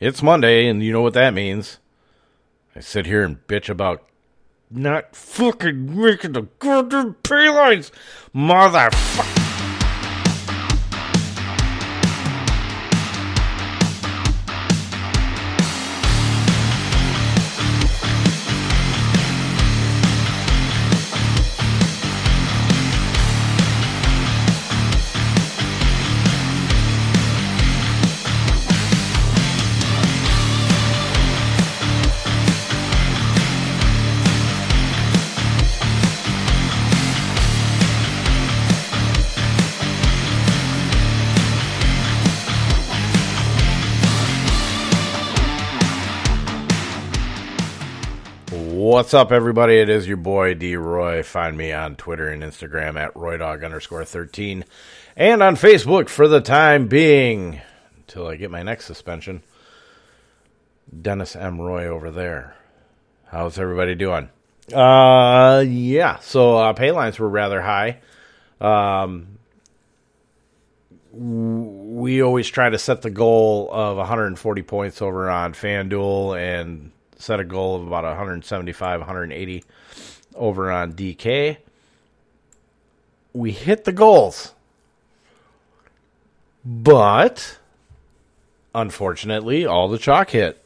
It's Monday, and you know what that means. I sit here and bitch about not fucking making the goddamn pay lines, motherfucker. What's up, everybody? It is your boy, D. Roy. Find me on Twitter and Instagram at roydog_13. And on Facebook for the time being, until I get my next suspension, Dennis M. Roy over there. How's everybody doing? So pay lines were rather high. We always try to set the goal of 140 points over on FanDuel and set a goal of about 175, 180 over on DK. We hit the goals. But, unfortunately, all the chalk hit.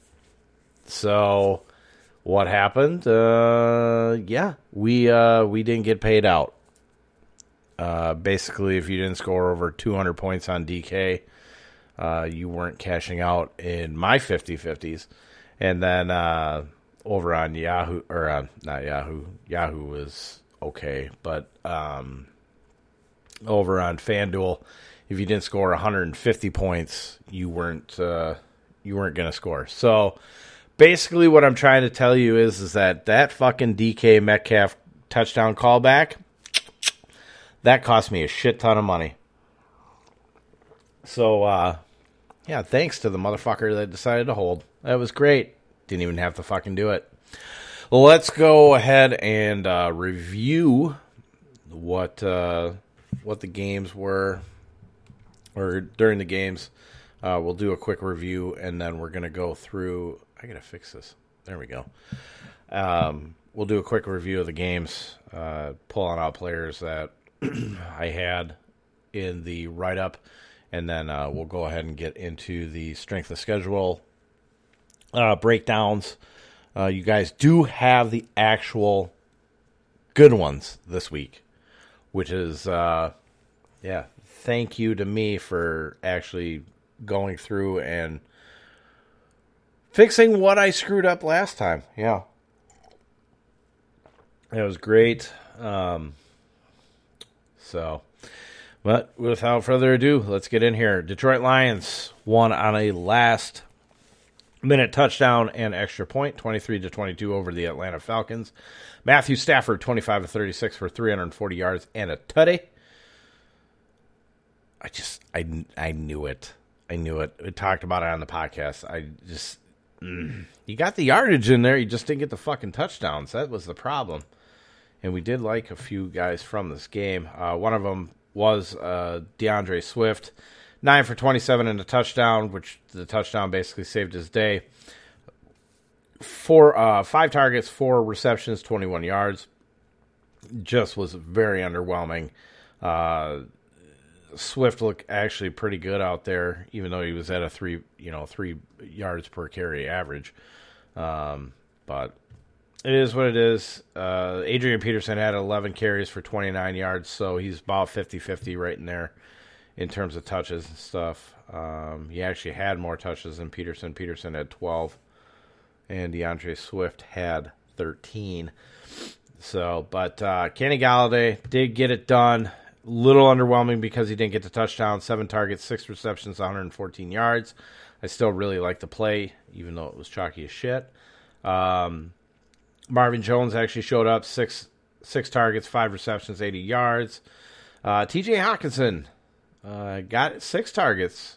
So, what happened? We didn't get paid out. Basically, if you didn't score over 200 points on DK, you weren't cashing out in my 50-50s. And then over on Yahoo, or not Yahoo, Yahoo was okay, but over on FanDuel, if you didn't score 150 points, you weren't gonna score. So basically, what I'm trying to tell you is that fucking DK Metcalf touchdown callback, that cost me a shit ton of money. So thanks to the motherfucker that decided to hold. That was great. Didn't even have to fucking do it. Let's go ahead and review what the games were, or during the games. We'll do a quick review, and then we're going to go through. I got to fix this. There we go. We'll do a quick review of the games, pulling out players that I had in the write-up, and then we'll go ahead and get into the strength of schedule breakdowns. You guys do have the actual good ones this week, which is, thank you to me for actually going through and fixing what I screwed up last time. Yeah. It was great. But without further ado, let's get in here. Detroit Lions won on a last minute touchdown and extra point, 23-22 over the Atlanta Falcons. Matthew Stafford, 25-36 for 340 yards and a tutty. I knew it. We talked about it on the podcast. You got the yardage in there. You just didn't get the fucking touchdowns. That was the problem. And we did like a few guys from this game. One of them was DeAndre Swift. 9 for 27 and a touchdown, which the touchdown basically saved his day. 5 targets, 4 receptions, 21 yards. Just was very underwhelming. Swift looked actually pretty good out there, even though he was at a 3 yards per carry average. But it is what it is. Adrian Peterson had 11 carries for 29 yards, so he's about 50-50 right in there in terms of touches and stuff. He actually had more touches than Peterson. Peterson had 12, and DeAndre Swift had 13. So, but Kenny Galladay did get it done. Little underwhelming because he didn't get the touchdown. 7 targets, 6 receptions, 114 yards. I still really like the play, even though it was chalky as shit. Marvin Jones actually showed up. Six targets, 5 receptions, 80 yards. T.J. Hockenson got 6 targets.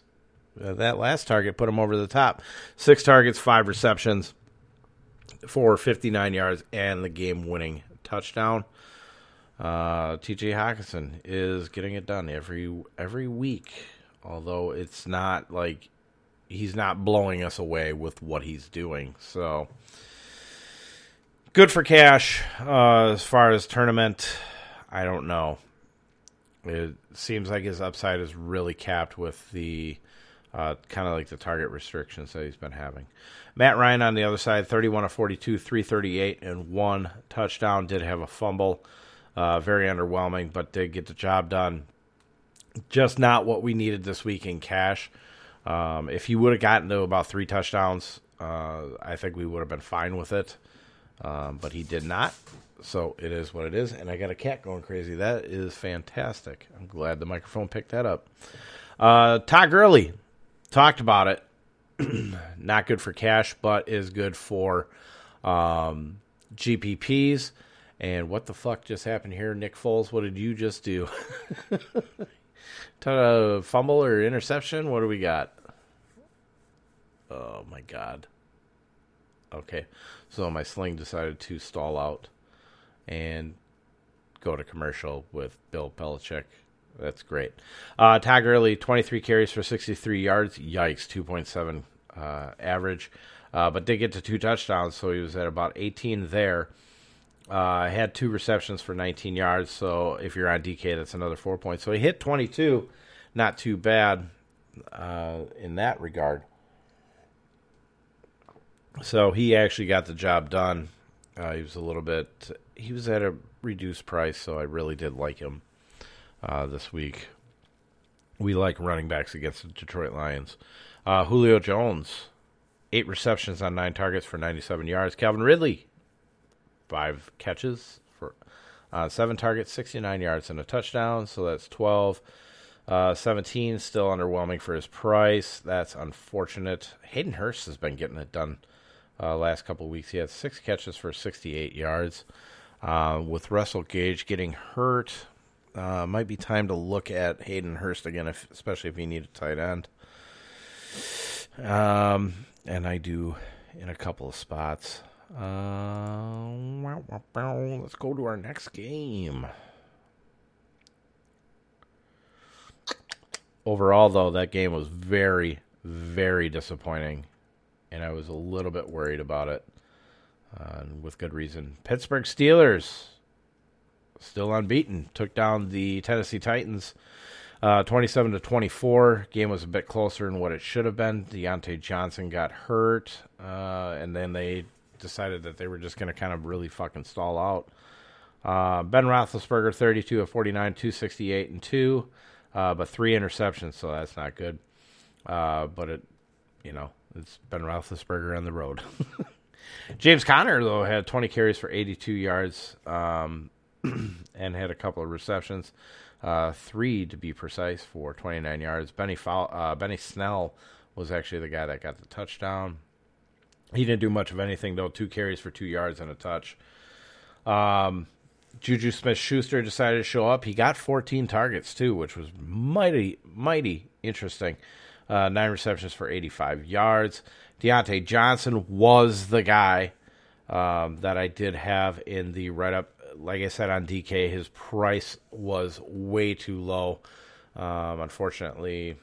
That last target put him over the top. 6 targets, 5 receptions, for 59 yards, and the game-winning touchdown. T.J. Hockenson is getting it done every week, although it's not like he's not blowing us away with what he's doing. So good for cash. As far as tournament, I don't know. It seems like his upside is really capped with the kind of like the target restrictions that he's been having. Matt Ryan on the other side, 31 of 42, 338, and one touchdown. Did have a fumble. Very underwhelming, but did get the job done. Just not what we needed this week in cash. If he would have gotten to about three touchdowns, I think we would have been fine with it. But he did not. So it is what it is. And I got a cat going crazy. That is fantastic. I'm glad the microphone picked that up. Todd Gurley talked about it. Not good for cash, but is good for GPPs. And what the fuck just happened here, Nick Foles? What did you just do? Fumble or interception? What do we got? Oh, my God. Okay, so my sling decided to stall out and go to commercial with Bill Belichick. That's great. Todd Gurley, 23 carries for 63 yards. Yikes, 2.7 average. But did get to two touchdowns, so he was at about 18 there. Had two receptions for 19 yards, so if you're on DK, that's another 4 points. So he hit 22, not too bad in that regard. So he actually got the job done. He was at a reduced price, so I really did like him this week. We like running backs against the Detroit Lions. Julio Jones, 8 receptions on 9 targets for 97 yards. Calvin Ridley, 5 catches for 7 targets, 69 yards and a touchdown. So that's 12. 17, still underwhelming for his price. That's unfortunate. Hayden Hurst has been getting it done last couple of weeks. He had 6 catches for 68 yards. With Russell Gage getting hurt, might be time to look at Hayden Hurst again, especially if you need a tight end. And I do in a couple of spots. Let's go to our next game. Overall, though, that game was very, very disappointing, and I was a little bit worried about it, and with good reason. Pittsburgh Steelers, still unbeaten, took down the Tennessee Titans 27-24. Game was a bit closer than what it should have been. Diontae Johnson got hurt, and then they decided that they were just going to kind of really fucking stall out. Ben Roethlisberger, 32 of 49, 268 and 2, but 3 interceptions, so that's not good. But it's Ben Roethlisberger on the road. James Conner, though, had 20 carries for 82 yards and had a couple of receptions, 3 to be precise, for 29 yards. Benny Snell was actually the guy that got the touchdown. He didn't do much of anything, though. 2 carries for 2 yards and a touch. Juju Smith-Schuster decided to show up. He got 14 targets, too, which was mighty, mighty interesting. 9 receptions for 85 yards. Diontae Johnson was the guy that I did have in the write-up. Like I said, on DK, his price was way too low. Unfortunately,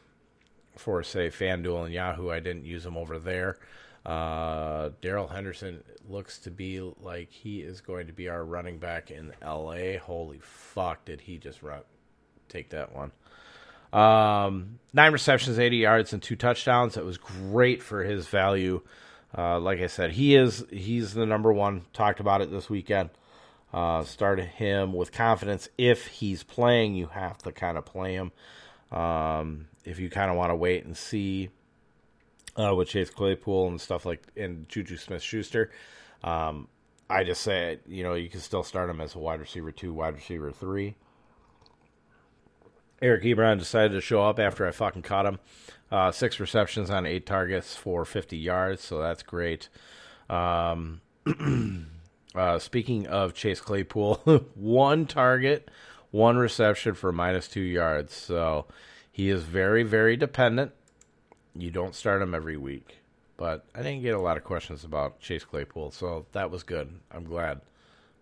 for, say, FanDuel and Yahoo, I didn't use him over there. Darrell Henderson looks to be like he is going to be our running back in LA. Holy fuck, did he just take that one? 9 receptions, 80 yards, and 2 touchdowns. That was great for his value. Like I said, he's the number one. Talked about it this weekend. Started him with confidence. If he's playing, you have to kind of play him. If you kind of want to wait and see. With Chase Claypool and stuff and Juju Smith-Schuster, I just say, you can still start him as a wide receiver 2, wide receiver 3. Eric Ebron decided to show up after I fucking caught him. 6 receptions on 8 targets for 50 yards, so that's great. Speaking of Chase Claypool, 1 target, 1 reception for minus 2 yards, so he is very, very dependent. You don't start him every week. But I didn't get a lot of questions about Chase Claypool, so that was good. I'm glad.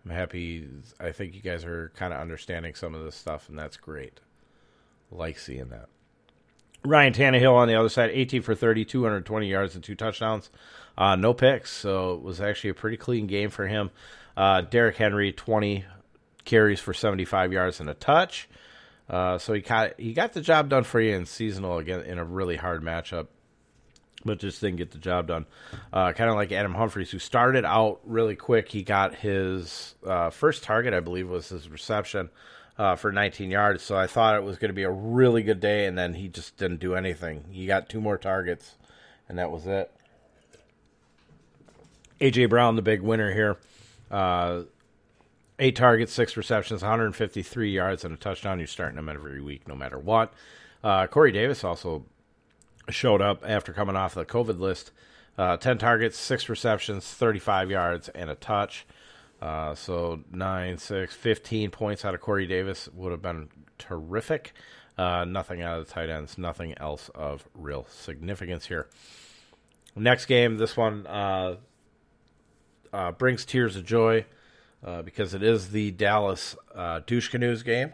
I'm happy. I think you guys are kind of understanding some of this stuff, and that's great. I like seeing that. Ryan Tannehill on the other side, 18 for 30, 220 yards and 2 touchdowns. No picks, so it was actually a pretty clean game for him. Derrick Henry, 20 carries for 75 yards and a touch. So he got the job done for you in seasonal again in a really hard matchup, but just didn't get the job done. Kind of like Adam Humphries, who started out really quick. He got his first target, I believe, was his reception for 19 yards. So I thought it was going to be a really good day, and then he just didn't do anything. He got 2 more targets, and that was it. A.J. Brown, the big winner here. 8 targets, 6 receptions, 153 yards, and a touchdown. You're starting him every week no matter what. Corey Davis also showed up after coming off the COVID list. 10 targets, 6 receptions, 35 yards, and a touch. So 9, 6, 15 points out of Corey Davis would have been terrific. Nothing out of the tight ends, nothing else of real significance here. Next game, this one brings tears of joy because it is the Dallas Douche Canoes game.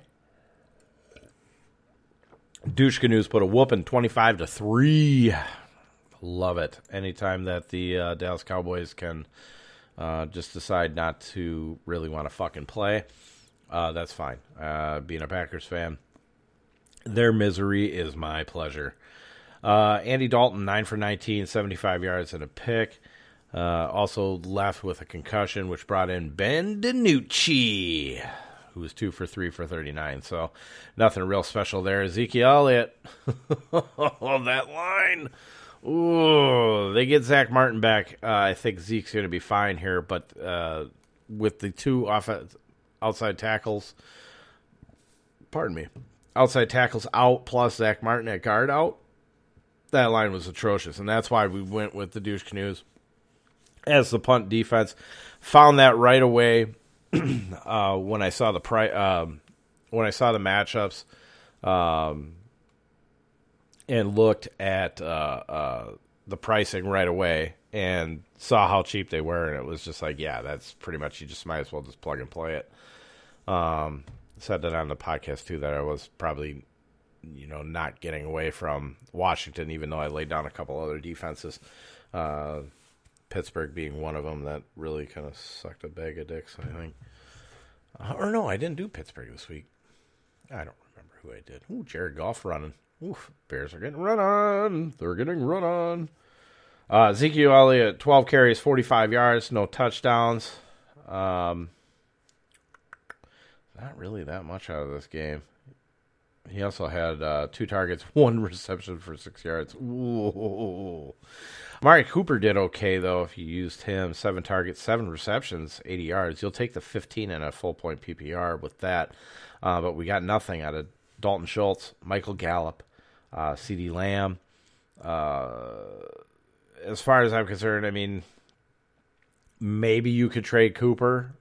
Douche Canoes put a whooping 25-3. Love it. Anytime that the Dallas Cowboys can just decide not to really want to fucking play, that's fine. Being a Packers fan, their misery is my pleasure. Andy Dalton, 9 for 19, 75 yards and a pick. Also left with a concussion, which brought in Ben DiNucci, who was 2 for 3 for 39. So nothing real special there. Ezekiel Elliott. Oh, that line. Ooh, they get Zach Martin back. I think Zeke's going to be fine here, but with the 2 outside tackles, outside tackles out plus Zach Martin at guard out, that line was atrocious, and that's why we went with the Douche Canoes as the punt defense. Found that right away when I saw the when I saw the matchups, and looked at the pricing right away and saw how cheap they were, and it was just like, yeah, that's pretty much, you just might as well just plug and play it. Said that on the podcast too, that I was probably, not getting away from Washington, even though I laid down a couple other defenses. Pittsburgh being one of them that really kind of sucked a bag of dicks, I think. Or no, I didn't do Pittsburgh this week. I don't remember who I did. Ooh, Jared Goff running. Oof, Bears are getting run on. They're getting run on. Ezekiel Elliott, 12 carries, 45 yards, no touchdowns. Not really that much out of this game. He also had 2 targets, 1 reception for 6 yards. Ooh. Amari Cooper did okay, though, if you used him. 7 targets, 7 receptions, 80 yards. You'll take the 15 in a full-point PPR with that. But we got nothing out of Dalton Schultz, Michael Gallup, CeeDee Lamb. As far as I'm concerned, maybe you could trade Cooper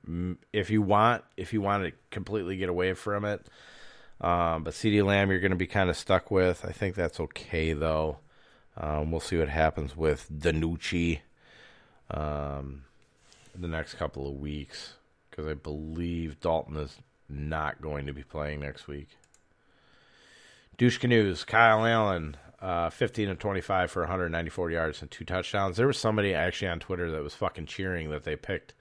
if you want to completely get away from it. But CeeDee Lamb you're going to be kind of stuck with. I think that's okay, though. We'll see what happens with DiNucci the next couple of weeks, because I believe Dalton is not going to be playing next week. Douche Canoes, Kyle Allen, 15 of 25 for 194 yards and 2 touchdowns. There was somebody actually on Twitter that was fucking cheering that they picked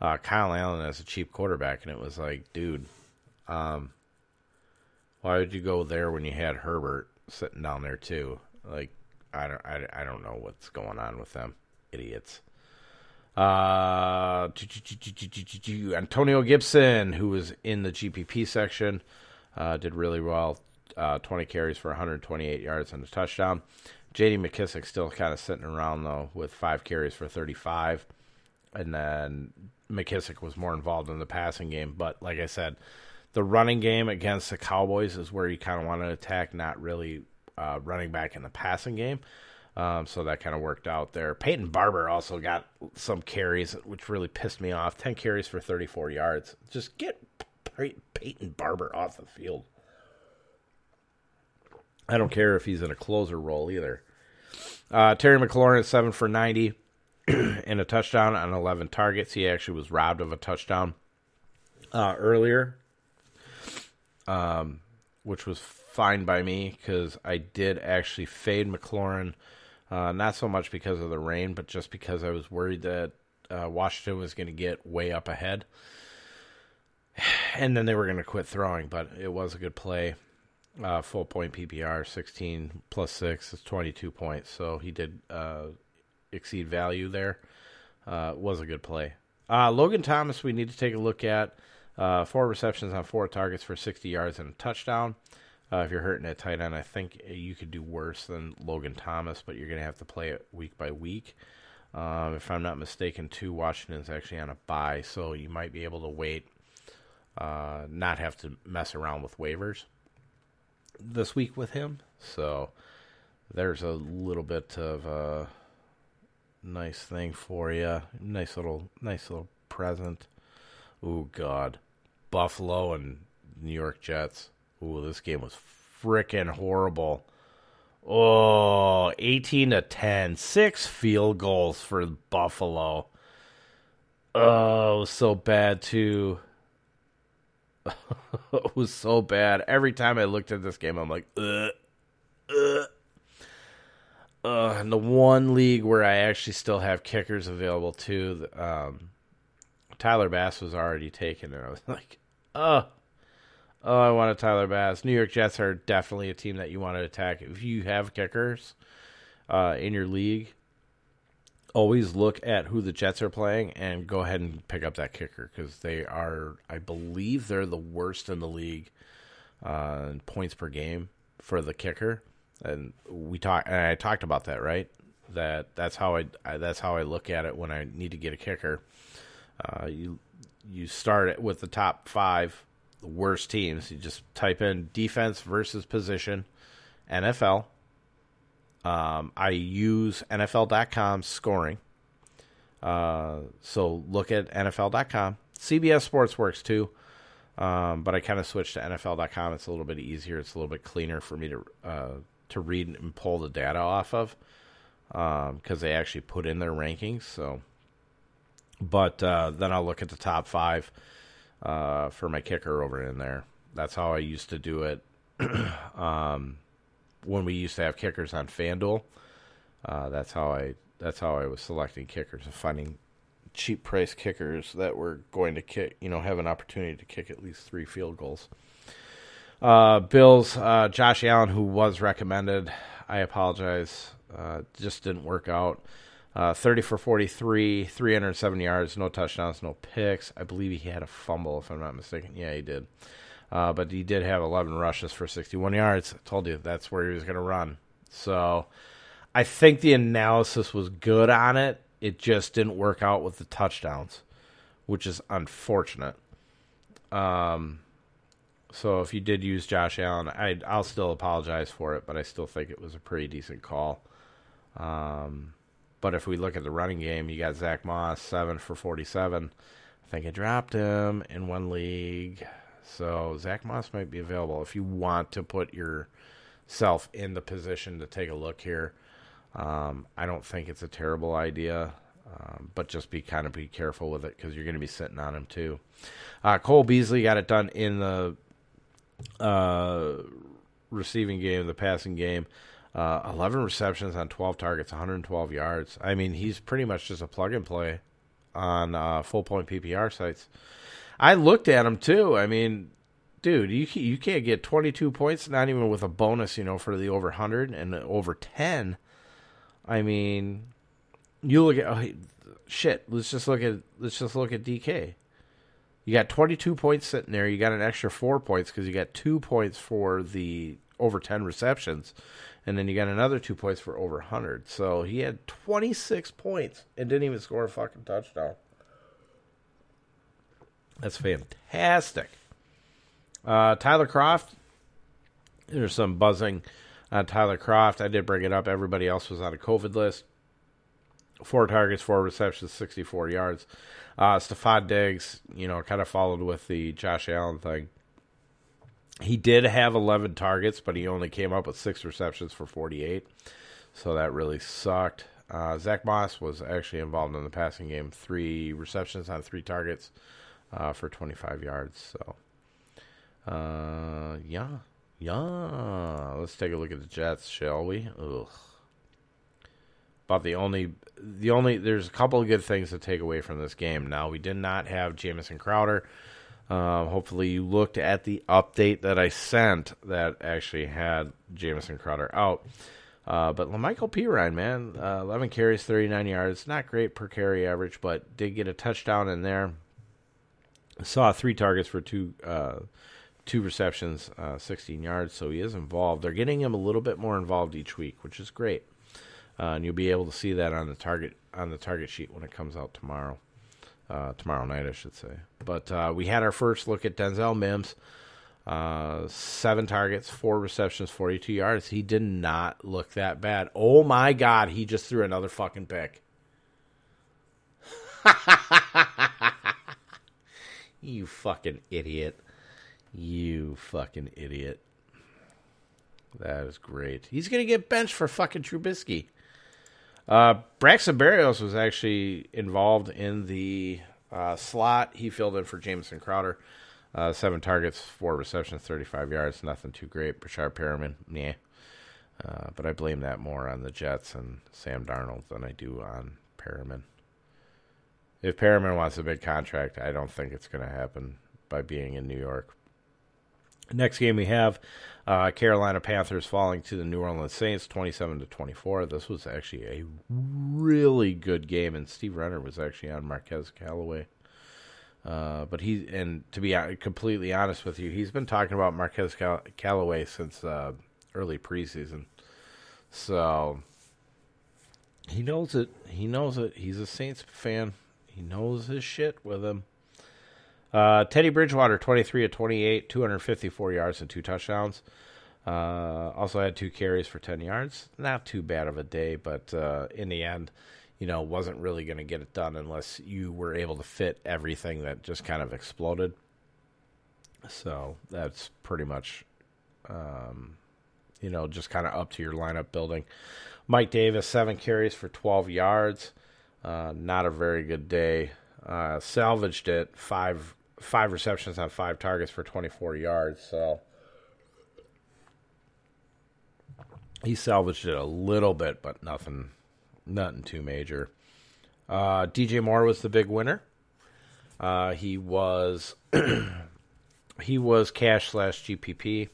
Kyle Allen as a cheap quarterback, and it was like, dude, why would you go there when you had Herbert sitting down there too? Like, I don't know what's going on with them, idiots. Antonio Gibson, who was in the GPP section, did really well. 20 carries for 128 yards and a touchdown. J.D. McKissick still kind of sitting around, though, with 5 carries for 35. And then McKissick was more involved in the passing game. But like I said, the running game against the Cowboys is where you kind of want to attack, not really running back in the passing game. So that kind of worked out there. Peyton Barber also got some carries, which really pissed me off. 10 carries for 34 yards. Just get Peyton Barber off the field. I don't care if he's in a closer role either. Terry McLaurin, 7 for 90 and a touchdown on 11 targets. He actually was robbed of a touchdown earlier, which was fine by me because I did actually fade McLaurin, not so much because of the rain, but just because I was worried that Washington was going to get way up ahead. And then they were going to quit throwing, but it was a good play. Full point PPR, 16 plus 6 is 22 points. So he did exceed value there. Was a good play. Logan Thomas, we need to take a look at. 4 receptions on 4 targets for 60 yards and a touchdown. If you're hurting at tight end, I think you could do worse than Logan Thomas, but you're going to have to play it week by week. If I'm not mistaken, too, Washington's actually on a bye, so you might be able to wait, not have to mess around with waivers this week with him. So there's a little bit of a nice thing for you. Nice little present. Oh, God. Buffalo and New York Jets. Ooh, this game was freaking horrible. Oh, 18-10. 6 field goals for Buffalo. Oh, it was so bad, too. It was so bad. Every time I looked at this game, I'm like, And the one league where I actually still have kickers available, too, Tyler Bass was already taken, and I was like, oh, I wanted Tyler Bass. New York Jets are definitely a team that you want to attack. If you have kickers in your league, always look at who the Jets are playing and go ahead and pick up that kicker because they are, I believe they're the worst in the league in points per game for the kicker. And I talked about that, right? That's how I look at it when I need to get a kicker. You start it with the top 5, the worst teams. You just type in defense versus position, NFL. I use NFL.com scoring. So look at NFL.com. CBS Sports works too, but I kind of switched to NFL.com. It's a little bit easier. It's a little bit cleaner for me to read and pull the data off of because they actually put in their rankings. So. But then I'll look at the top 5 for my kicker over in there. That's how I used to do it when we used to have kickers on FanDuel. That's how I was selecting kickers and finding cheap price kickers that were going to kick, have an opportunity to kick at least 3 field goals. Bills, Josh Allen, who was recommended, I apologize, just didn't work out. 30 for 43, 307 yards, no touchdowns, no picks. I believe he had a fumble, if I'm not mistaken. Yeah, he did. But he did have 11 rushes for 61 yards. I told you that's where he was going to run. So I think the analysis was good on it. It just didn't work out with the touchdowns, which is unfortunate. So if you did use Josh Allen, I'll still apologize for it, but I still think it was a pretty decent call. But if we look at the running game, you got Zach Moss, 7 for 47. I think I dropped him in one league. So Zach Moss might be available if you want to put yourself in the position to take a look here. I don't think it's a terrible idea, but just be careful with it because you're going to be sitting on him too. Cole Beasley got it done in the receiving game, the passing game. 11 receptions on 12 targets, 112 yards. I mean, he's pretty much just a plug-and-play on full-point PPR sites. I looked at him, too. I mean, dude, you can't get 22 points, not even with a bonus, for the over 100 and over 10. I mean, you look at... Oh, shit, let's just look at DK. You got 22 points sitting there. You got an extra 4 points because you got 2 points for the over 10 receptions. And then you got another 2 points for over 100. So he had 26 points and didn't even score a fucking touchdown. That's fantastic. Tyler Kroft. There's some buzzing on Tyler Kroft. I did bring it up. Everybody else was on a COVID list. 4 targets, 4 receptions, 64 yards. Stephon Diggs, kind of followed with the Josh Allen thing. He did have 11 targets, but he only came up with 6 receptions for 48, so that really sucked. Zach Moss was actually involved in the passing game, 3 receptions on 3 targets for 25 yards. So, yeah, Yeah, let's take a look at the Jets, shall we? Ugh. About the only there's a couple of good things to take away from this game. Now, we did not have Jamison Crowder. Hopefully you looked at the update that I sent that actually had Jamison Crowder out. But LaMichael Pirine, man, 11 carries, 39 yards. Not great per carry average, but did get a touchdown in there. Saw 3 targets for 2 receptions, 16 yards, so he is involved. They're getting him a little bit more involved each week, which is great. And you'll be able to see that on the target sheet when it comes out tomorrow night, I should say. But we had our first look at Denzel Mims. 7 targets, 4 receptions, 42 yards. He did not look that bad. Oh, my God. He just threw another fucking pick. You fucking idiot. You fucking idiot. That is great. He's going to get benched for fucking Trubisky. Braxton Berrios was actually involved in the slot. He filled in for Jamison Crowder. 7 targets, 4 receptions, 35 yards. Nothing too great. Brashard Perriman, meh. But I blame that more on the Jets and Sam Darnold than I do on Perriman. If Perriman wants a big contract, I don't think it's going to happen by being in New York. Next game we have Carolina Panthers falling to the New Orleans Saints, 27-24. This was actually a really good game, and Steve Renner was actually on Marquez Callaway. But he, and to be completely honest with you, he's been talking about Marquez Callaway since early preseason. So he knows it. He knows it. He's a Saints fan. He knows his shit with him. Teddy Bridgewater, 23-28, 254 yards and 2 touchdowns. Also had 2 carries for 10 yards. Not too bad of a day, but in the end, you know, wasn't really going to get it done unless you were able to fit everything that just kind of exploded. So that's pretty much, you know, just kind of up to your lineup building. Mike Davis, 7 carries for 12 yards. Not a very good day. Salvaged it, five receptions on 5 targets for 24 yards. So he salvaged it a little bit, but nothing too major. DJ Moore was the big winner. He was cash/GPP.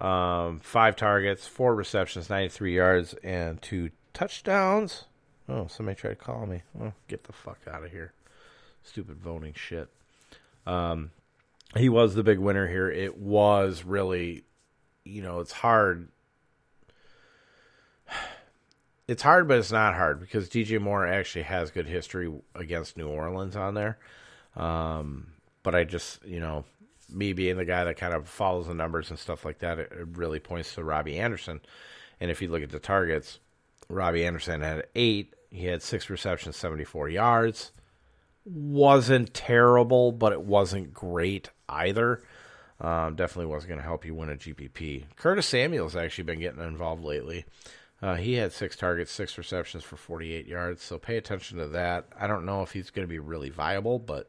5 targets, 4 receptions, 93 yards, and 2 touchdowns. Oh, somebody tried to call me. Oh, get the fuck out of here. Stupid voting shit. He was the big winner here. It was really, you know, it's hard. It's hard, but it's not hard because DJ Moore actually has good history against New Orleans on there. But I just, you know, me being the guy that kind of follows the numbers and stuff like that, it really points to Robbie Anderson. And if you look at the targets, Robbie Anderson had 8. He had 6 receptions, 74 yards. Wasn't terrible, but it wasn't great either. Definitely wasn't going to help you win a GPP. Curtis Samuel's actually been getting involved lately. He had 6 targets, 6 receptions for 48 yards, so pay attention to that. I don't know if he's going to be really viable, but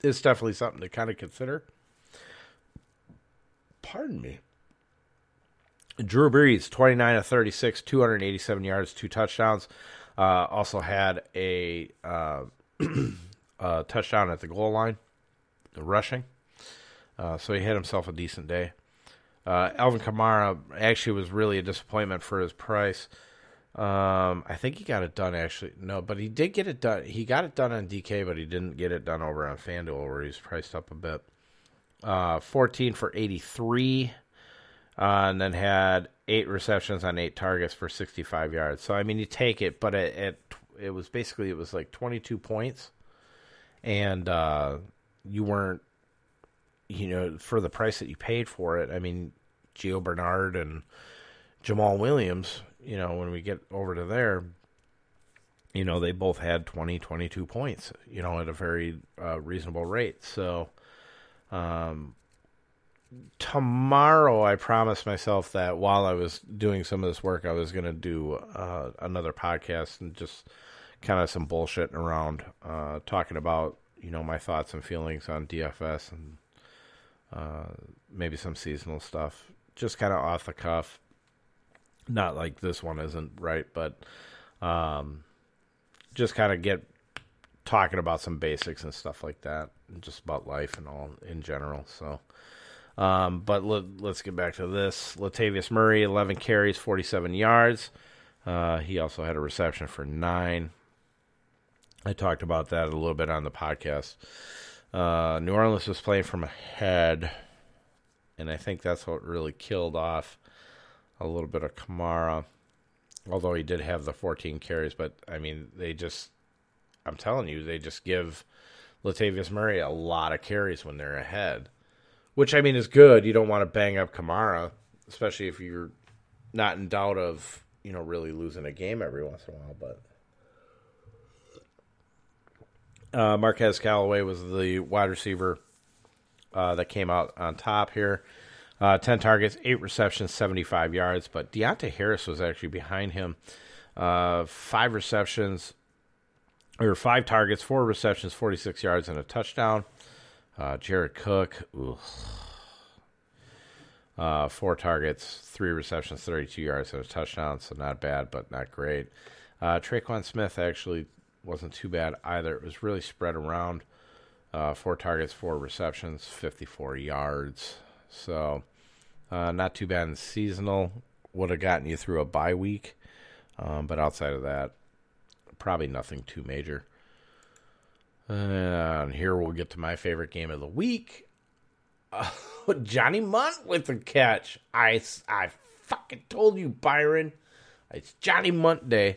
it's definitely something to kind of consider. Pardon me. Drew Brees, 29-36, 287 yards, 2 touchdowns. Also had a touchdown at the goal line, rushing. So he had himself a decent day. Alvin Kamara actually was really a disappointment for his price. I think he got it done, actually. No, but he did get it done. He got it done on DK, but he didn't get it done over on FanDuel, where he's priced up a bit. 14 for 83, and then had 8 receptions on 8 targets for 65 yards. So, I mean, you take it, but it was basically, it was like 22 points, and you weren't, you know, for the price that you paid for it. I mean, Gio Bernard and Jamal Williams, you know, when we get over to there, you know, they both had 20, 22 points, you know, at a very reasonable rate. So tomorrow I promised myself that while I was doing some of this work, I was going to do another podcast and just kind of some bullshitting around, talking about, you know, my thoughts and feelings on DFS and maybe some seasonal stuff, just kind of off the cuff. Not like this one isn't right, but just kind of get talking about some basics and stuff like that, and just about life and all in general. So, but let's get back to this. Latavius Murray, 11 carries, 47 yards. He also had a reception for 9. I talked about that a little bit on the podcast. New Orleans was playing from ahead, and I think that's what really killed off a little bit of Kamara, although he did have the 14 carries. But, I mean, I'm telling you, they just give Latavius Murray a lot of carries when they're ahead, which, I mean, is good. You don't want to bang up Kamara, especially if you're not in doubt of, you know, really losing a game every once in a while. But Marquez Callaway was the wide receiver that came out on top here. 10 targets, 8 receptions, 75 yards. But Deontay Harris was actually behind him. 5 targets, 4 receptions, 46 yards, and a touchdown. Jared Cook, 4 targets, 3 receptions, 32 yards, and a touchdown. So not bad, but not great. Tre'Quan Smith actually wasn't too bad either. It was really spread around. 4 targets, 4 receptions, 54 yards. So not too bad in seasonal. Would have gotten you through a bye week. But outside of that, probably nothing too major. And here we'll get to my favorite game of the week. Johnny Munt with the catch. I fucking told you, Byron. It's Johnny Munt day.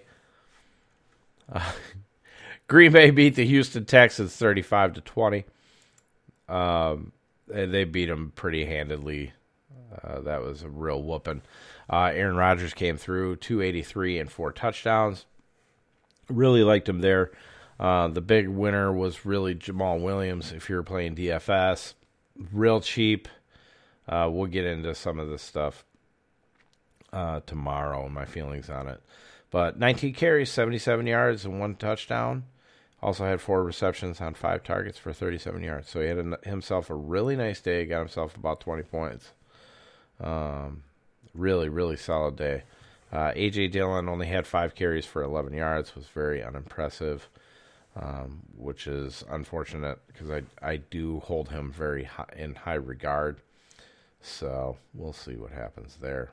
Green Bay beat the Houston Texans 35-20. They beat them pretty handedly. That was a real whooping. Aaron Rodgers came through, 283 and 4 touchdowns. Really liked him there. The big winner was really Jamal Williams if you're playing DFS. Real cheap. We'll get into some of this stuff tomorrow and my feelings on it. But 19 carries, 77 yards, and 1 touchdown. Also had 4 receptions on 5 targets for 37 yards. So he had himself a really nice day. Got himself about 20 points. Really, really solid day. A.J. Dillon only had 5 carries for 11 yards. Was very unimpressive, which is unfortunate because I do hold him very in high regard. So we'll see what happens there.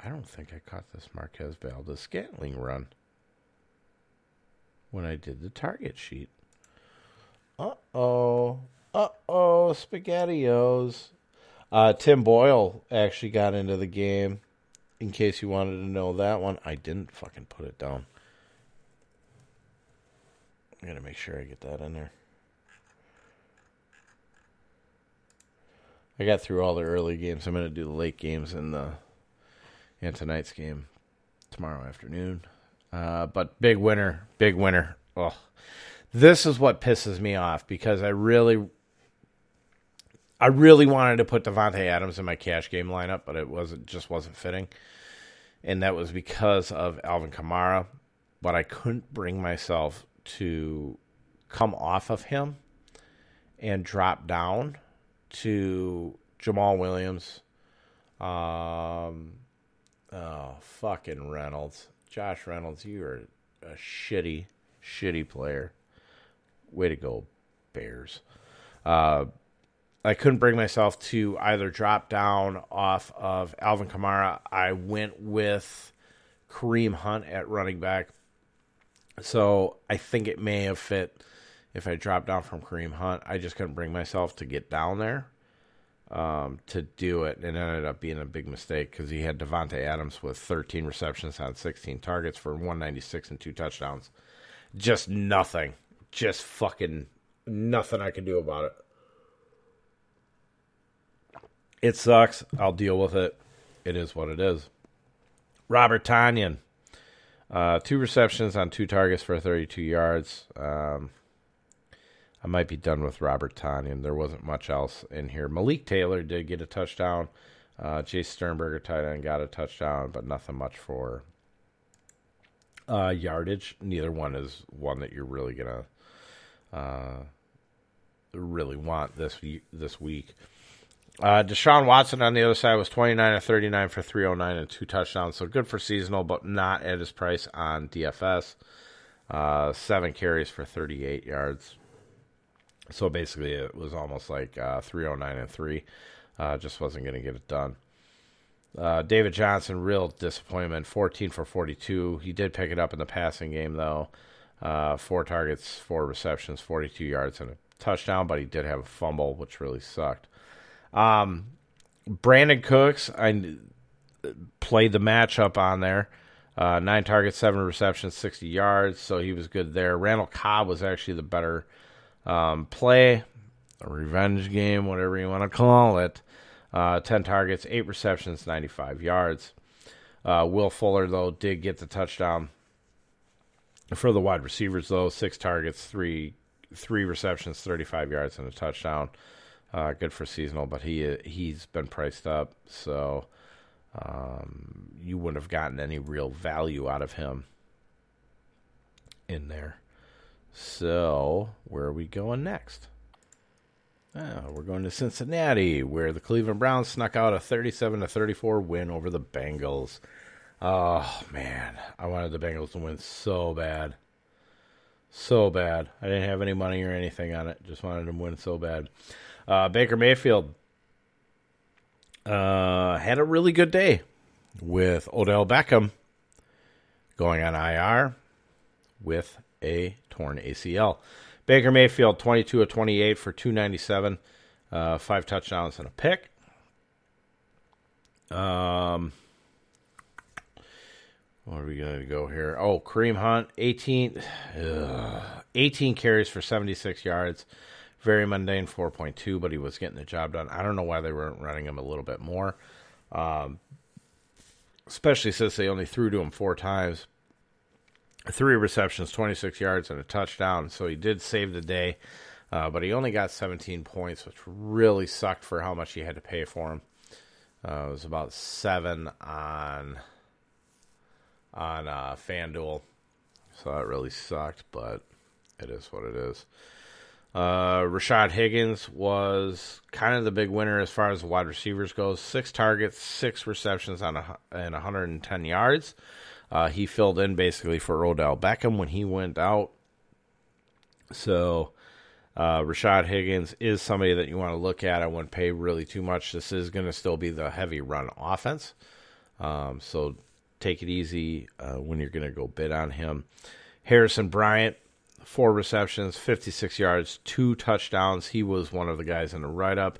I don't think I caught this Marquez Valdes-Scantling run when I did the target sheet. Uh-oh, SpaghettiOs. Tim Boyle actually got into the game, in case you wanted to know that one. I didn't fucking put it down. I'm going to make sure I get that in there. I got through all the early games. I'm going to do the late games and tonight's game tomorrow afternoon. But big winner. Oh, this is what pisses me off because I really wanted to put Devontae Adams in my cash game lineup, but it wasn't fitting. And that was because of Alvin Kamara. But I couldn't bring myself to come off of him and drop down to Jamal Williams. Oh, fucking Reynolds. Josh Reynolds, you are a shitty, shitty player. Way to go, Bears. I couldn't bring myself to either drop down off of Alvin Kamara. I went with Kareem Hunt at running back. So I think it may have fit if I dropped down from Kareem Hunt. I just couldn't bring myself to get down there. To do it, and it ended up being a big mistake because he had Devontae Adams with 13 receptions on 16 targets for 196 and 2 touchdowns. Just nothing. Just fucking nothing I can do about it. It sucks. I'll deal with it. It is what it is. Robert Tonyan. 2 receptions on 2 targets for 32 yards. I might be done with Robert Tonyan. There wasn't much else in here. Malik Taylor did get a touchdown. Jay Sternberger, tight end, got a touchdown, but nothing much for yardage. Neither one is one that you're really going to really want this week. Deshaun Watson on the other side was 29 of 39 for 309 and 2 touchdowns. So good for seasonal, but not at his price on DFS. 7 carries for 38 yards. So basically it was almost like 309 and 3. Just wasn't going to get it done. David Johnson, real disappointment, 14 for 42. He did pick it up in the passing game, though. 4 targets, 4 receptions, 42 yards, and a touchdown, but he did have a fumble, which really sucked. Brandon Cooks, I played the matchup on there. 9 targets, 7 receptions, 60 yards, so he was good there. Randall Cobb was actually the better play, a revenge game, whatever you want to call it. 10 targets, 8 receptions, 95 yards. Will Fuller, though, did get the touchdown. For the wide receivers, though, 6 targets, three receptions, 35 yards, and a touchdown. Good for seasonal, but he's been priced up, so you wouldn't have gotten any real value out of him in there. So where are we going next? We're going to Cincinnati, where the Cleveland Browns snuck out a 37-34 win over the Bengals. Oh, man. I wanted the Bengals to win so bad. So bad. I didn't have any money or anything on it. Just wanted them to win so bad. Baker Mayfield had a really good day with Odell Beckham going on IR with a torn ACL. Baker Mayfield, 22 of 28 for 297, 5 touchdowns and a pick. What are we going to go here? Oh, Kareem Hunt, 18 carries for 76 yards. Very mundane, 4.2, but he was getting the job done. I don't know why they weren't running him a little bit more, especially since they only threw to him 4 times. 3 receptions, 26 yards, and a touchdown. So he did save the day, but he only got 17 points, which really sucked for how much he had to pay for him. It was about 7 on FanDuel, so that really sucked, but it is what it is. Rashad Higgins was kind of the big winner as far as the wide receivers goes. 6 targets, 6 receptions and 110 yards. He filled in basically for Odell Beckham when he went out. So Rashad Higgins is somebody that you want to look at. I wouldn't pay really too much. This is going to still be the heavy run offense. So take it easy when you're going to go bid on him. Harrison Bryant, 4 receptions, 56 yards, 2 touchdowns. He was one of the guys in the write-up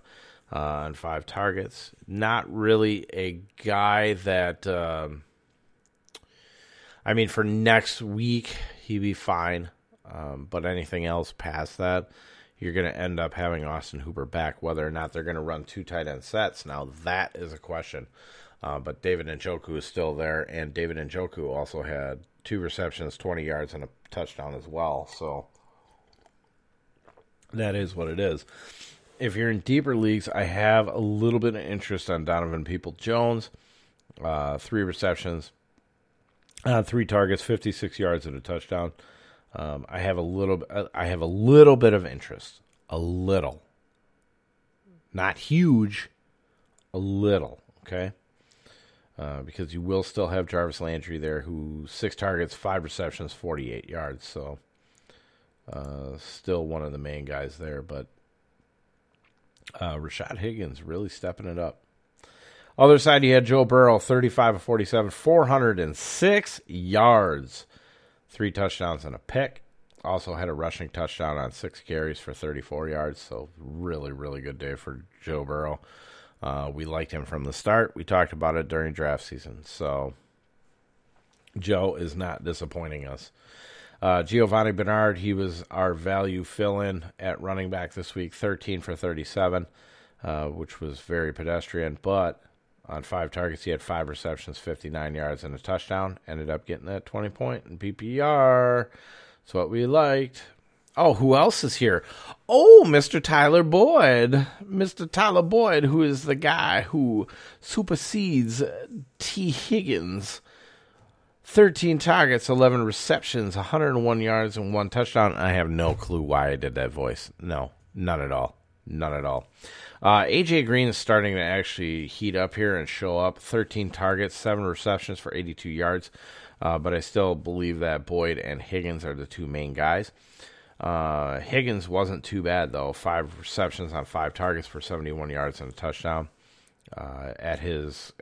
on 5 targets. Not really a guy that... for next week, he'd be fine. But anything else past that, you're going to end up having Austin Hooper back. Whether or not they're going to run 2 tight end sets, now that is a question. But David Njoku is still there, and David Njoku also had 2 receptions, 20 yards, and a touchdown as well. So that is what it is. If you're in deeper leagues, I have a little bit of interest on Donovan Peoples-Jones. 3 receptions. 3 targets, 56 yards, and a touchdown. I have a little bit of interest, a little, not huge, a little. Okay, because you will still have Jarvis Landry there, who 6 targets, 5 receptions, 48 yards. So, still one of the main guys there, but Rashad Higgins really stepping it up. Other side, you had Joe Burrow, 35 of 47, 406 yards, 3 touchdowns and a pick. Also had a rushing touchdown on 6 carries for 34 yards, so really, really good day for Joe Burrow. We liked him from the start. We talked about it during draft season, so Joe is not disappointing us. Giovanni Bernard, he was our value fill-in at running back this week, 13 for 37, which was very pedestrian, but... on 5 targets, he had 5 receptions, 59 yards, and a touchdown. Ended up getting that 20-point in PPR. That's what we liked. Oh, who else is here? Oh, Mr. Tyler Boyd. Mr. Tyler Boyd, who is the guy who supersedes T. Higgins. 13 targets, 11 receptions, 101 yards, and 1 touchdown. I have no clue why I did that voice. No, none at all. None at all. A.J. Green is starting to actually heat up here and show up. 13 targets, 7 receptions for 82 yards. But I still believe that Boyd and Higgins are the two main guys. Higgins wasn't too bad, though. 5 receptions on 5 targets for 71 yards and a touchdown. At his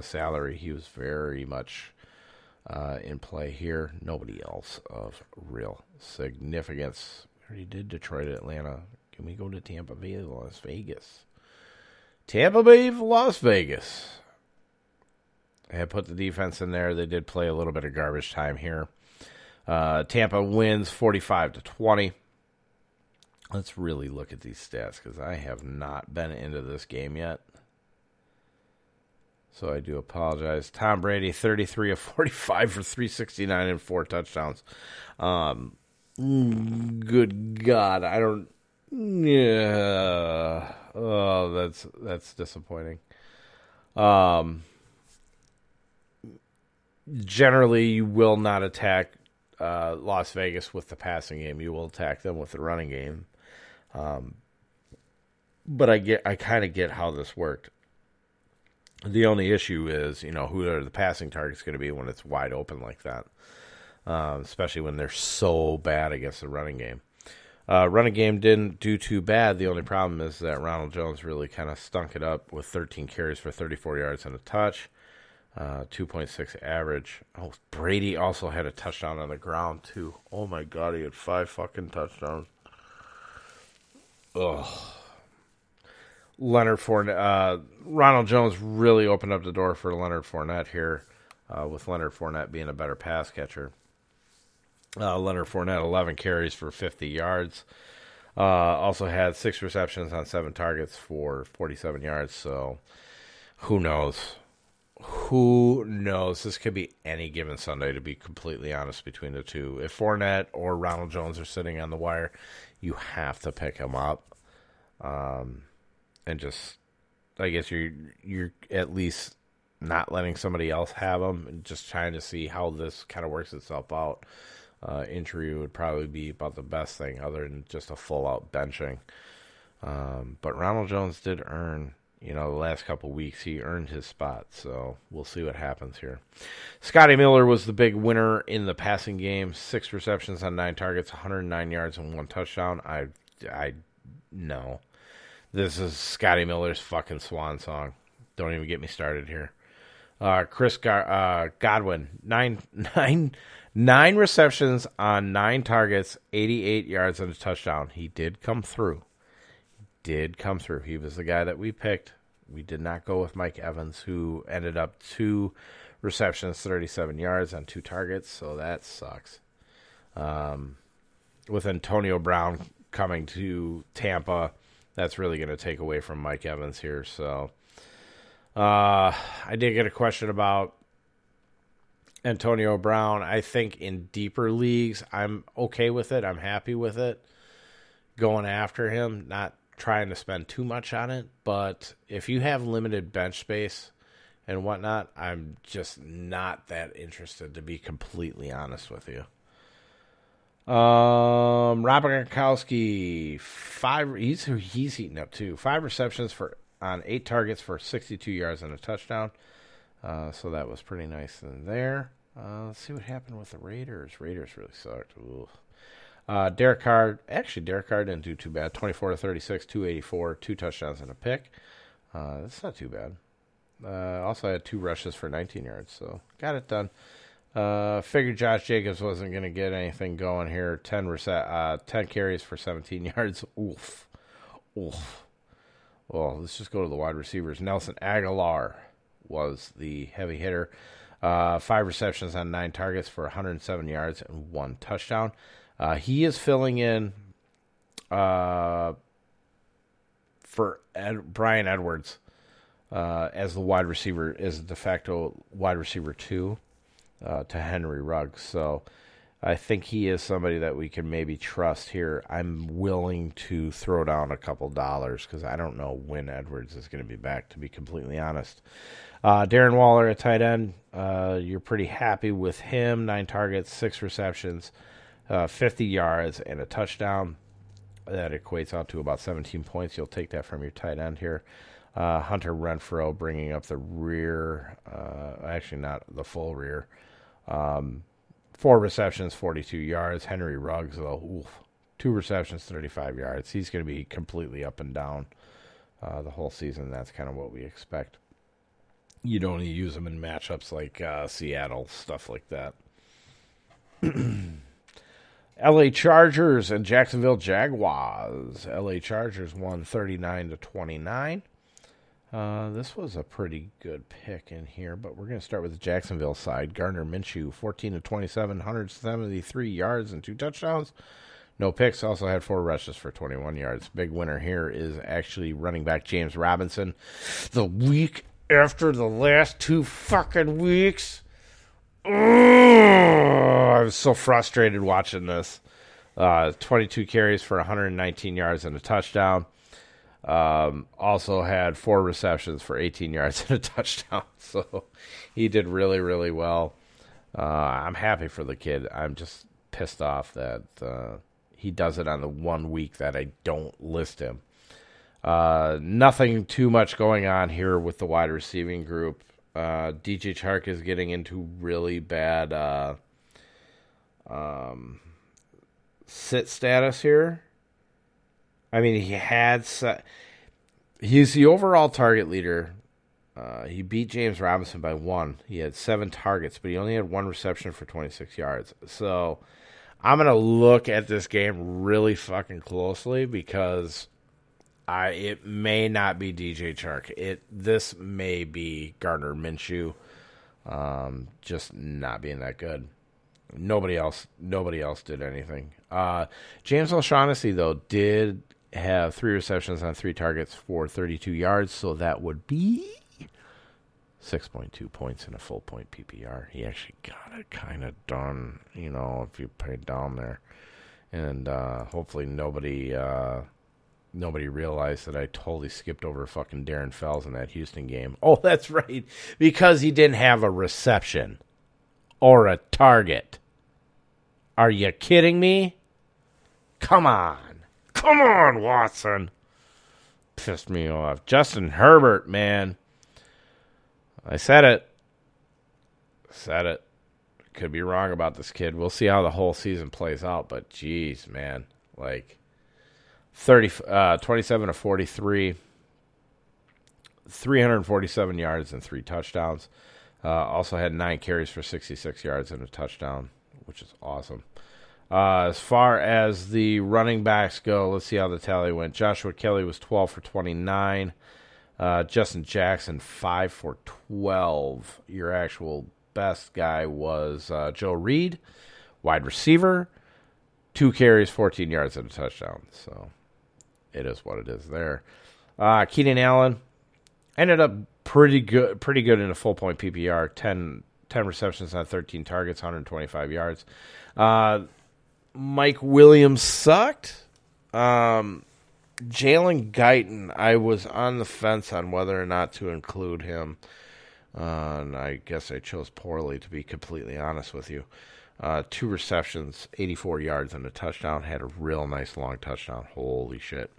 salary, he was very much in play here. Nobody else of real significance. We already did Detroit, Atlanta. Can we go to Tampa Bay, Las Vegas? Tampa Bay, Las Vegas. I had put the defense in there. They did play a little bit of garbage time here. Tampa wins 45-20. Let's really look at these stats because I have not been into this game yet. So I do apologize. Tom Brady, 33 of 45 for 369 and 4 touchdowns. Good God. I don't... Yeah. Oh, that's disappointing. Generally, you will not attack Las Vegas with the passing game. You will attack them with the running game. But I kind of get how this worked. The only issue is, you know, who are the passing targets going to be when it's wide open like that, especially when they're so bad against the running game. Running game didn't do too bad. The only problem is that Ronald Jones really kind of stunk it up with 13 carries for 34 yards and a touch, 2.6 average. Oh, Brady also had a touchdown on the ground, too. Oh, my God, he had 5 fucking touchdowns. Ugh. Leonard Fournette. Ronald Jones really opened up the door for Leonard Fournette here, with Leonard Fournette being a better pass catcher. Leonard Fournette, 11 carries for 50 yards. Also had 6 receptions on 7 targets for 47 yards. So who knows? Who knows? This could be any given Sunday, to be completely honest, between the two. If Fournette or Ronald Jones are sitting on the wire, you have to pick him up. And just, I guess you're at least not letting somebody else have him and just trying to see how this kind of works itself out. Injury would probably be about the best thing other than just a full-out benching. But Ronald Jones did earn, you know, the last couple weeks. He earned his spot, so we'll see what happens here. Scotty Miller was the big winner in the passing game. 6 receptions on 9 targets, 109 yards and 1 touchdown. I no. This is Scotty Miller's fucking swan song. Don't even get me started here. Chris Godwin, 9 receptions on 9 targets, 88 yards and a touchdown. He did come through. He was the guy that we picked. We did not go with Mike Evans, who ended up 2 receptions, 37 yards on 2 targets, so that sucks. With Antonio Brown coming to Tampa, that's really going to take away from Mike Evans here. So I did get a question about Antonio Brown. I think in deeper leagues, I'm okay with it. I'm happy with it. Going after him, not trying to spend too much on it. But if you have limited bench space and whatnot, I'm just not that interested, to be completely honest with you. Robert Gronkowski, 5. He's eating up too. 5 receptions on 8 targets for 62 yards and a touchdown. So that was pretty nice in there. Let's see what happened with the Raiders. Raiders really sucked. Ooh. Derek Carr didn't do too bad. 24 to 36, 284, 2 touchdowns and a pick. That's not too bad. Also had 2 rushes for 19 yards, so got it done. Figured Josh Jacobs wasn't going to get anything going here. 10 carries for 17 yards. Oof. Well, let's just go to the wide receivers. Nelson Aguilar was the heavy hitter. 5 receptions on 9 targets for 107 yards and 1 touchdown. He is filling in for Brian Edwards as the wide receiver, is de facto wide receiver 2 to Henry Ruggs. So I think he is somebody that we can maybe trust here. I'm willing to throw down a couple dollars because I don't know when Edwards is going to be back, to be completely honest. Darren Waller at tight end, you're pretty happy with him. 9 targets, 6 receptions, 50 yards, and a touchdown. that equates out to about 17 points. You'll take that from your tight end here. Hunter Renfrow bringing up the rear, actually not the full rear. 4 receptions, 42 yards. Henry Ruggs, though, 2 receptions, 35 yards. He's going to be completely up and down the whole season. That's kind of what we expect. You don't need to use him in matchups like Seattle, stuff like that. L.A. Chargers and Jacksonville Jaguars. L.A. Chargers won 39-29. This was a pretty good pick in here, but we're going to start with the Jacksonville side. Gardner Minshew, 14-27, 173 yards and 2 touchdowns. No picks, also had 4 rushes for 21 yards. Big winner here is actually running back James Robinson. The week after the last 2 fucking weeks. I was so frustrated watching this. 22 carries for 119 yards and a touchdown. Also had 4 receptions for 18 yards and a touchdown. So he did really, really well. I'm happy for the kid. I'm just pissed off that he does it on the one week that I don't list him. Nothing too much going on here with the wide receiving group. DJ Chark is getting into really bad sit status here. I mean, he's the overall target leader. He beat James Robinson by 1. He had 7 targets, but he only had 1 reception for 26 yards. So I'm going to look at this game really fucking closely because it may not be DJ Chark. This may be Gardner Minshew, just not being that good. Nobody else did anything. James O'Shaughnessy, though, did have 3 receptions on 3 targets for 32 yards, so that would be 6.2 points in a full point PPR. He actually got it kind of done, you know, if you paid down there. And hopefully nobody realized that I totally skipped over fucking Darren Fells in that Houston game. Oh, that's right, because he didn't have a reception or a target. Are you kidding me? Come on. Come on, Watson. Pissed me off. Justin Herbert, man. I said it. Could be wrong about this kid. We'll see how the whole season plays out, but geez, man. Like 27 of 43, 347 yards and 3 touchdowns. Also had 9 carries for 66 yards and a touchdown, which is awesome. As far as the running backs go, let's see how the tally went. Joshua Kelly was 12 for 29. Justin Jackson, 5 for 12. Your actual best guy was Joe Reed, wide receiver. 2 carries, 14 yards and a touchdown. So it is what it is there. Keenan Allen ended up pretty good in a full point PPR. 10 receptions on 13 targets, 125 yards. Mike Williams sucked. Jalen Guyton, I was on the fence on whether or not to include him. And I guess I chose poorly, to be completely honest with you. 2 receptions, 84 yards and a touchdown. Had a real nice long touchdown. Holy shit.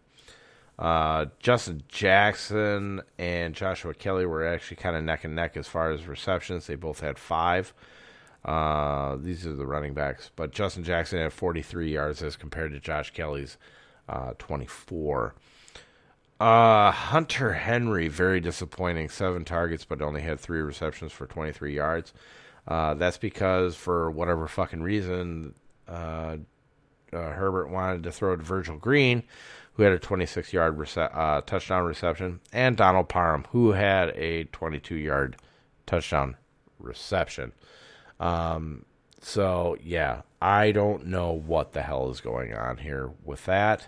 Justin Jackson and Joshua Kelly were actually kind of neck and neck as far as receptions. They both had 5. These are the running backs. But Justin Jackson had 43 yards as compared to Josh Kelly's 24. Hunter Henry, very disappointing. 7 targets, but only had 3 receptions for 23 yards. That's because, for whatever fucking reason, Herbert wanted to throw to Virgil Green, who had a 26-yard touchdown reception, and Donald Parham, who had a 22-yard touchdown reception. So, yeah, I don't know what the hell is going on here with that.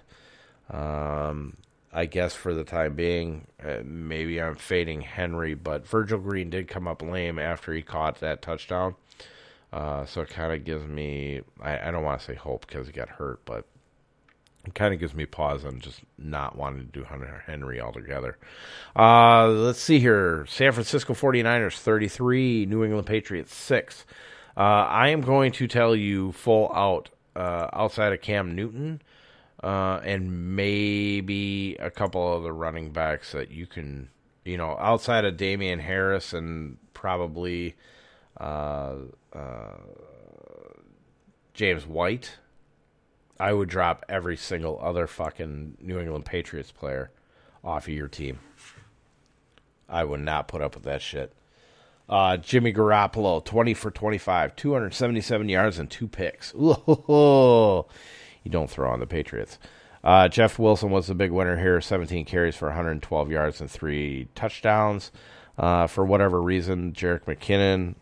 I guess for the time being, maybe I'm fading Henry, but Virgil Green did come up lame after he caught that touchdown. So it kind of gives me, I don't want to say hope because he got hurt, but it kind of gives me pause on just not wanting to do Hunter Henry altogether. Let's see here. San Francisco 49ers 33, New England Patriots 6. I am going to tell you full out, outside of Cam Newton, and maybe a couple other running backs that you can, you know, outside of Damian Harris and probably James White, I would drop every single other fucking New England Patriots player off of your team. I would not put up with that shit. Jimmy Garoppolo, 20 for 25, 277 yards and 2 picks. Ooh, you don't throw on the Patriots. Jeff Wilson was the big winner here, 17 carries for 112 yards and 3 touchdowns. For whatever reason, Jerick McKinnon,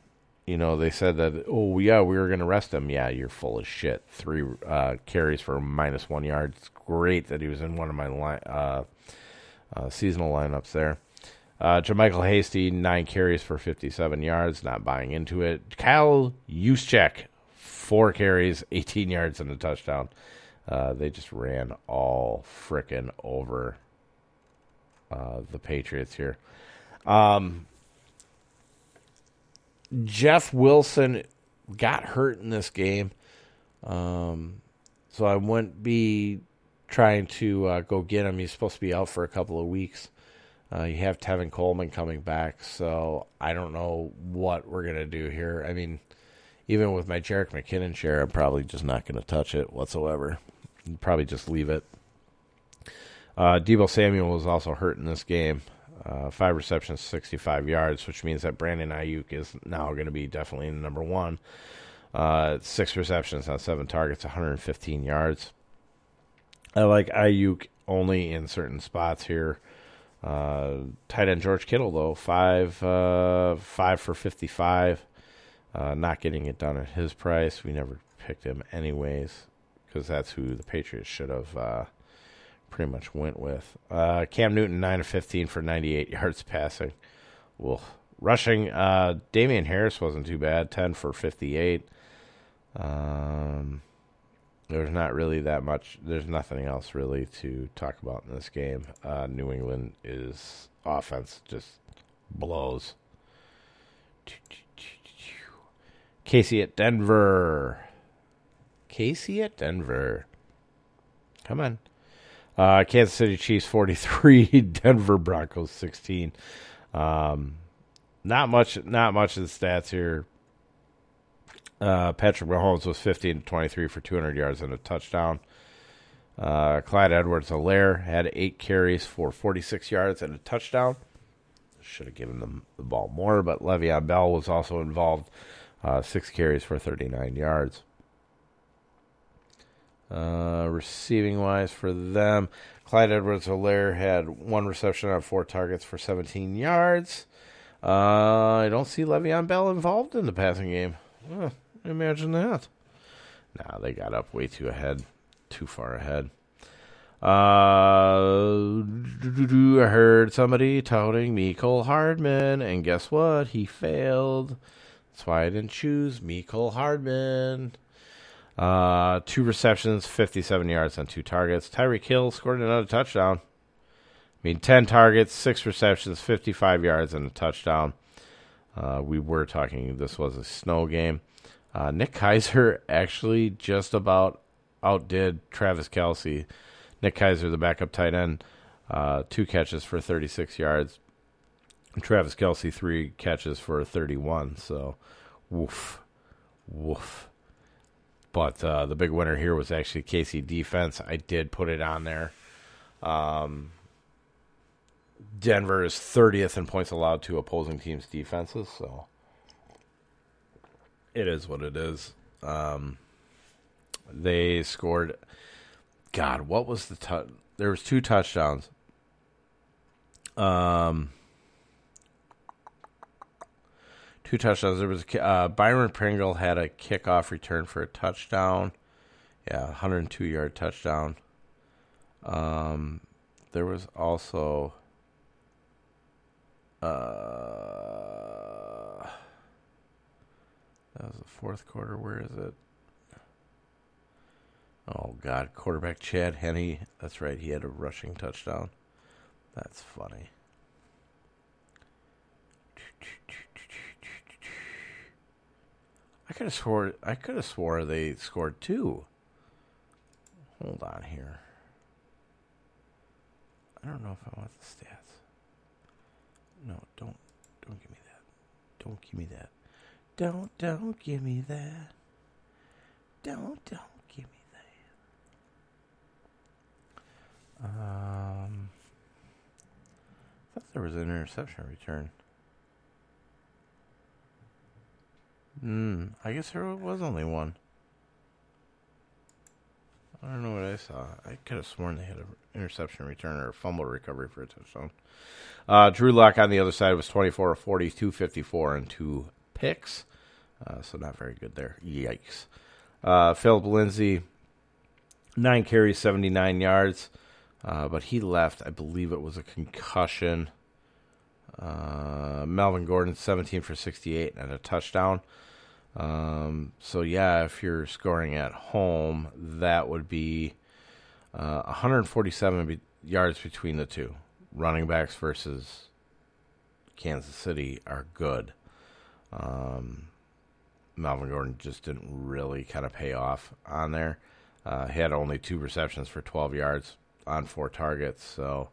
you know, they said that, oh, yeah, we were going to rest him. Yeah, you're full of shit. 3 carries for -1 yard. It's great that he was in one of my seasonal lineups there. Jermichael Hasty, 9 carries for 57 yards. Not buying into it. Kyle Juszczyk, 4 carries, 18 yards and a touchdown. They just ran all frickin' over the Patriots here. Jeff Wilson got hurt in this game. So I wouldn't be trying to go get him. He's supposed to be out for a couple of weeks. You have Tevin Coleman coming back, so I don't know what we're going to do here. I mean, even with my Jerick McKinnon share, I'm probably just not going to touch it whatsoever. I'd probably just leave it. Deebo Samuel was also hurt in this game. 5 receptions, 65 yards, which means that Brandon Ayuk is now going to be definitely number one. 6 receptions on 7 targets, 115 yards. I like Ayuk only in certain spots here. Tight end George Kittle, though, 5 for 55. Not getting it done at his price. We never picked him anyways because that's who the Patriots should have pretty much went with. Cam Newton, 9 of 15 for 98 yards passing. Well, rushing, Damian Harris wasn't too bad, 10 for 58. There's not really that much. There's nothing else really to talk about in this game. New England is offense just blows. Casey at Denver. Come on. Kansas City Chiefs 43, Denver Broncos 16. Not much of the stats here. Patrick Mahomes was 15 to 23 for 200 yards and a touchdown. Clyde Edwards-Helaire had 8 carries for 46 yards and a touchdown. Should have given them the ball more, but Le'Veon Bell was also involved. 6 carries for 39 yards. Receiving-wise for them, Clyde Edwards-Helaire had 1 reception on 4 targets for 17 yards. I don't see Le'Veon Bell involved in the passing game. Imagine that. Nah, they got up way too far ahead. I heard somebody touting Mecole Hardman, and guess what? He failed. That's why I didn't choose Mecole Hardman. 2 receptions, 57 yards on 2 targets. Tyreek Hill scored another touchdown. 10 targets, 6 receptions, 55 yards and a touchdown. We were talking, this was a snow game. Nick Keiser actually just about outdid Travis Kelce. Nick Keiser, the backup tight end, 2 catches for 36 yards. Travis Kelce, 3 catches for 31. So, woof. But the big winner here was actually KC defense. I did put it on there. Denver is 30th in points allowed to opposing teams' defenses, so it is what it is. They scored. God, what was the there was 2 touchdowns. There was Byron Pringle had a kickoff return for a touchdown. Yeah, 102-yard touchdown. There was also. That was the fourth quarter. Where is it? Oh, God. Quarterback Chad Henne. That's right. He had a rushing touchdown. That's funny. I could have swore they scored 2. Hold on here. I don't know if I want the stats. No, don't give me that. Don't give me that. Don't give me that. Don't give me that. I thought there was an interception return. I guess there was only one. I don't know what I saw. I could have sworn they had an interception return or a fumble recovery for a touchdown. Drew Lock on the other side was 24 of 40, 254, and 2 picks. So not very good there. Yikes. Philip Lindsay, 9 carries, 79 yards. But he left. I believe it was a concussion. Melvin Gordon, 17 for 68 and a touchdown. So yeah, if you're scoring at home, that would be 147 yards between the two. Running backs versus Kansas City are good. Melvin Gordon just didn't really kind of pay off on there. He had only 2 receptions for 12 yards on 4 targets, so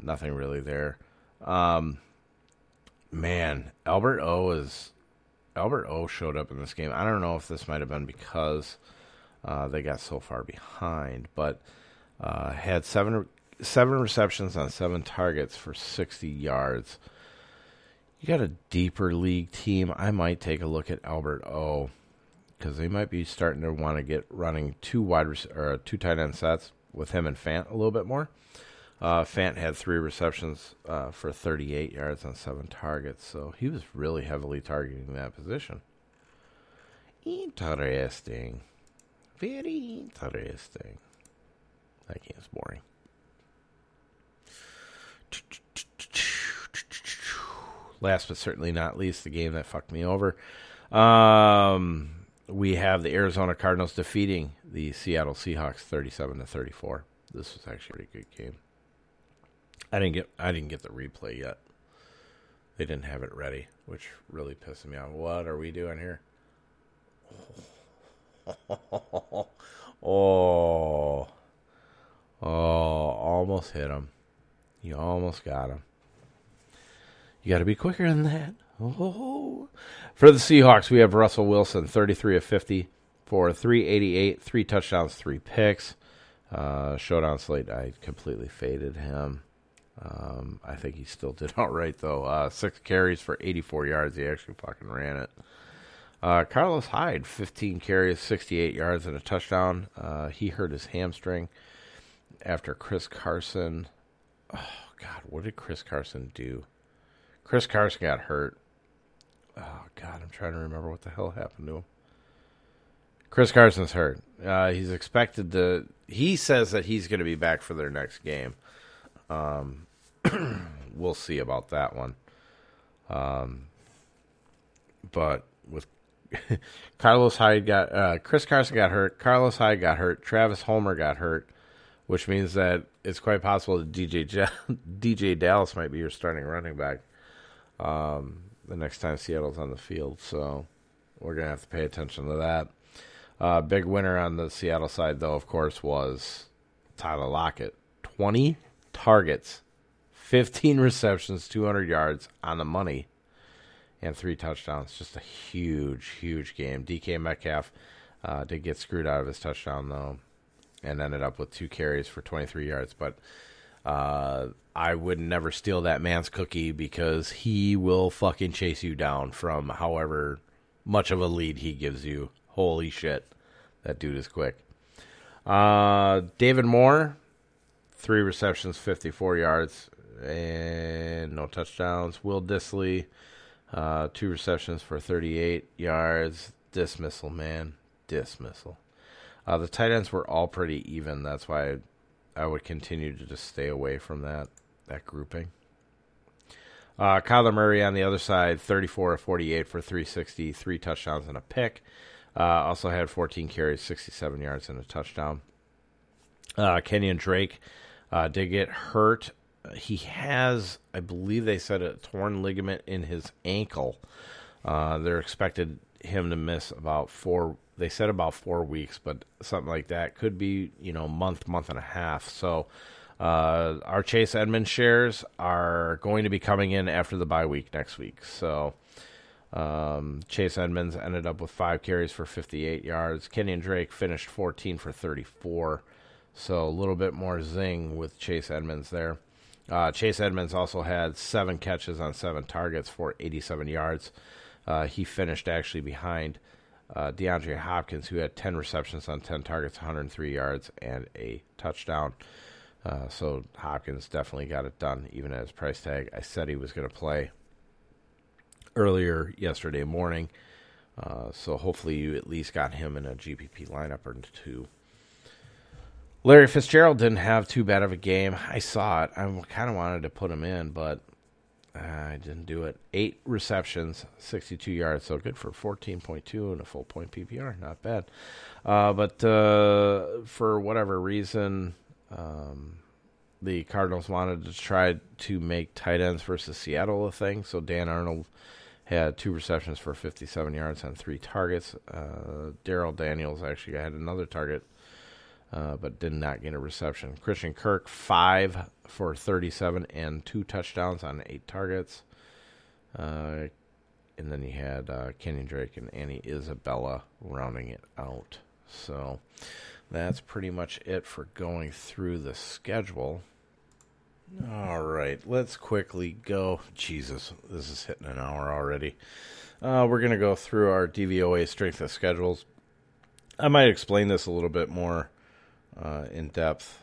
nothing really there. Man, Albert O showed up in this game. I don't know if this might have been because they got so far behind, but had seven receptions on 7 targets for 60 yards. You got a deeper league team. I might take a look at Albert O because they might be starting to want to get running 2 tight end sets with him and Fant a little bit more. Fant had 3 receptions for 38 yards on 7 targets, so he was really heavily targeting that position. Interesting. Very interesting. That game's boring. Last but certainly not least, the game that fucked me over. We have the Arizona Cardinals defeating the Seattle Seahawks 37-34. This was actually a pretty good game. I didn't get the replay yet. They didn't have it ready, which really pissed me off. What are we doing here? Oh, almost hit him. You almost got him. You got to be quicker than that. Oh. For the Seahawks, we have Russell Wilson, 33 of 50 for 388, 3 touchdowns, 3 picks. Showdown slate, I completely faded him. I think he still did all right, though. 6 carries for 84 yards. He actually fucking ran it. Carlos Hyde, 15 carries, 68 yards, and a touchdown. He hurt his hamstring after Chris Carson. Oh, God, what did Chris Carson do? Chris Carson got hurt. Oh, God, I'm trying to remember what the hell happened to him. Chris Carson's hurt. He's expected to... He says that he's going to be back for their next game. We'll see about that one. But with Chris Carson got hurt. Carlos Hyde got hurt. Travis Homer got hurt, which means that it's quite possible that DJ Dallas might be your starting running back the next time Seattle's on the field. So we're going to have to pay attention to that. Big winner on the Seattle side, though, of course, was Tyler Lockett. 20 targets, 15 receptions, 200 yards on the money, and 3 touchdowns. Just a huge, huge game. DK Metcalf did get screwed out of his touchdown, though, and ended up with 2 carries for 23 yards. But I would never steal that man's cookie because he will fucking chase you down from however much of a lead he gives you. Holy shit, that dude is quick. David Moore, 3 receptions, 54 yards, and no touchdowns. Will Dissly, 2 receptions for 38 yards. Dismissal, man. Dismissal. The tight ends were all pretty even. That's why I would continue to just stay away from that grouping. Kyler Murray on the other side, 34 of 48 for 360, 3 touchdowns and a pick. Also had 14 carries, 67 yards, and a touchdown. Kenyon Drake did get hurt. He has, I believe they said, a torn ligament in his ankle. They're expected him to miss about 4, they said about 4 weeks, but something like that. Could be, month and a half. So Our Chase Edmonds shares are going to be coming in after the bye week next week. So Chase Edmonds ended up with 5 carries for 58 yards. Kenyon Drake finished 14 for 34. So a little bit more zing with Chase Edmonds there. Chase Edmonds also had 7 catches on 7 targets for 87 yards. He finished actually behind DeAndre Hopkins, who had 10 receptions on 10 targets, 103 yards, and a touchdown. So Hopkins definitely got it done, even at his price tag. I said he was going to play earlier yesterday morning. So hopefully you at least got him in a GPP lineup or two. Larry Fitzgerald didn't have too bad of a game. I saw it. I kind of wanted to put him in, but I didn't do it. 8 receptions, 62 yards, so good for 14.2 and a full point PPR. Not bad. But for whatever reason, the Cardinals wanted to try to make tight ends versus Seattle a thing. So Dan Arnold had 2 receptions for 57 yards on 3 targets. Darryl Daniels actually had another target, but did not get a reception. Christian Kirk, 5 for 37 and 2 touchdowns on 8 targets. And then you had Kenyon Drake and Annie Isabella rounding it out. So that's pretty much it for going through the schedule. All right, let's quickly go. Jesus, this is hitting an hour already. We're going to go through our DVOA strength of schedules. I might explain this a little bit more in depth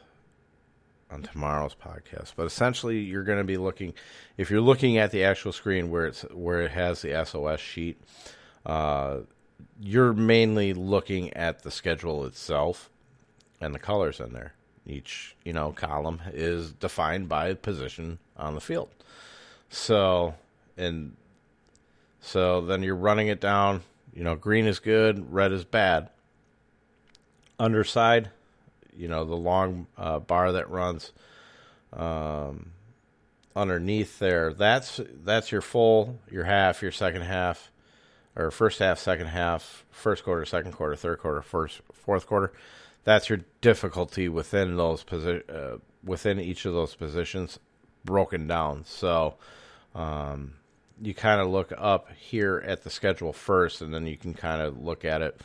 on tomorrow's podcast, but essentially you're going to be looking, if you're looking at the actual screen where it has the SOS sheet, you're mainly looking at the schedule itself and the colors in there. Each, column is defined by position on the field. So then you're running it down, green is good, red is bad. Underside, the long bar that runs underneath there. That's your full, your half, your second half, or first half, second half, first quarter, second quarter, third quarter, fourth quarter. That's your difficulty within those within each of those positions, broken down. So you kind of look up here at the schedule first, and then you can kind of look at it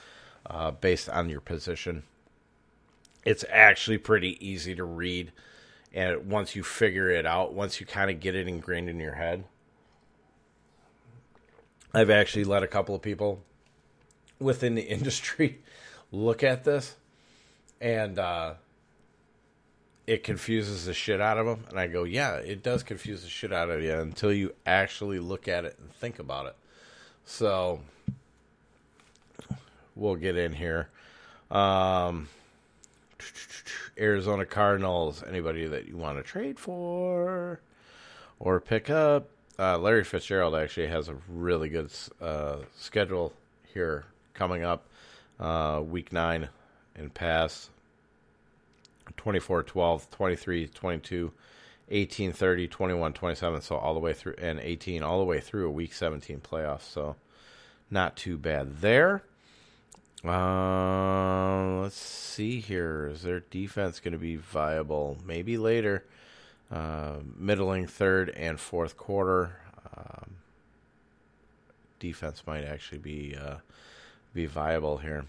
based on your position. It's actually pretty easy to read, and once you figure it out, once you kind of get it ingrained in your head. I've actually let a couple of people within the industry look at this, and it confuses the shit out of them. And I go, yeah, it does confuse the shit out of you until you actually look at it and think about it. So we'll get in here. Arizona Cardinals, anybody that you want to trade for or pick up. Larry Fitzgerald actually has a really good schedule here coming up. Week 9 and past, 24-12, 23-22, 18-30, 21-27, so all the way through, and 18 all the way through a Week 17 playoff. So not too bad there. Let's see here. Is their defense going to be viable? Maybe later. Middling third and fourth quarter. Defense might actually be viable here.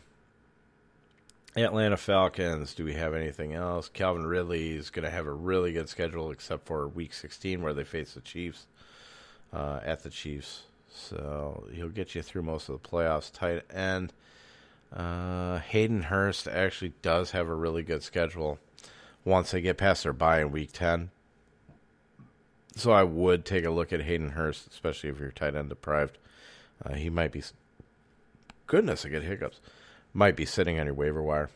Atlanta Falcons, do we have anything else? Calvin Ridley is going to have a really good schedule except for Week 16 where they face the Chiefs at the Chiefs. So he'll get you through most of the playoffs. Tight end. Hayden Hurst actually does have a really good schedule once they get past their bye in Week 10. So I would take a look at Hayden Hurst, especially if you're tight end deprived. He might be... Goodness, I get hiccups. Might be sitting on your waiver wire.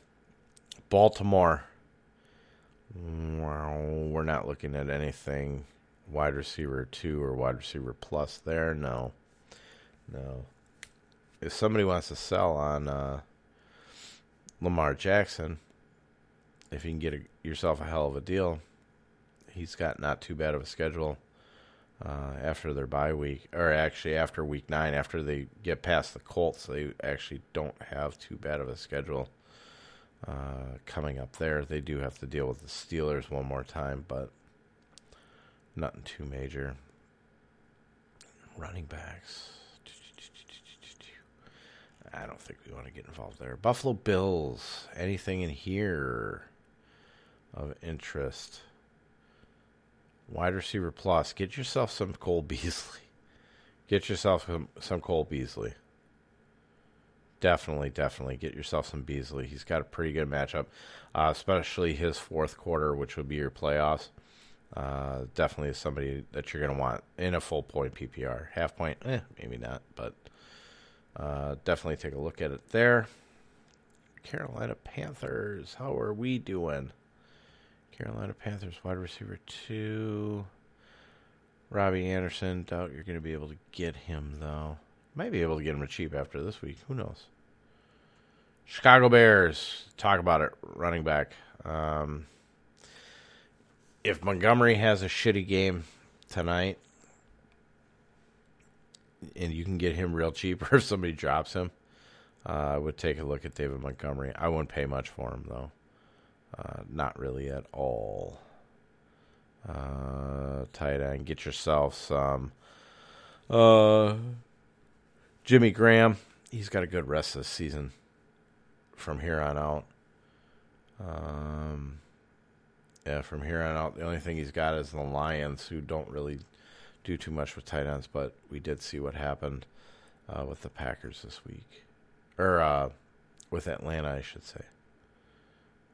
Baltimore. We're not looking at anything wide receiver 2 or wide receiver plus there. No. If somebody wants to sell on Lamar Jackson, if you can get yourself a hell of a deal, he's got not too bad of a schedule after their bye week, or actually after Week 9, after they get past the Colts, they actually don't have too bad of a schedule coming up there. They do have to deal with the Steelers one more time, but nothing too major. Running backs. I don't think we want to get involved there. Buffalo Bills. Anything in here of interest? Wide receiver plus. Get yourself some Cole Beasley. Get yourself some Cole Beasley. Definitely get yourself some Beasley. He's got a pretty good matchup, especially his fourth quarter, which would be your playoffs. Definitely is somebody that you're going to want in a full point PPR. Half point, maybe not, but definitely take a look at it there. Carolina Panthers, how are we doing? Carolina Panthers, wide receiver 2. Robbie Anderson, doubt you're going to be able to get him, though. Might be able to get him cheap after this week. Who knows? Chicago Bears, talk about it, running back. If Montgomery has a shitty game tonight, and you can get him real cheap, or if somebody drops him, I would take a look at David Montgomery. I wouldn't pay much for him, though. Not really at all. Tight end, get yourself some... Jimmy Graham, he's got a good rest this season from here on out. From here on out, the only thing he's got is the Lions, who don't really do too much with tight ends, but we did see what happened with the Packers this week. Or with Atlanta, I should say.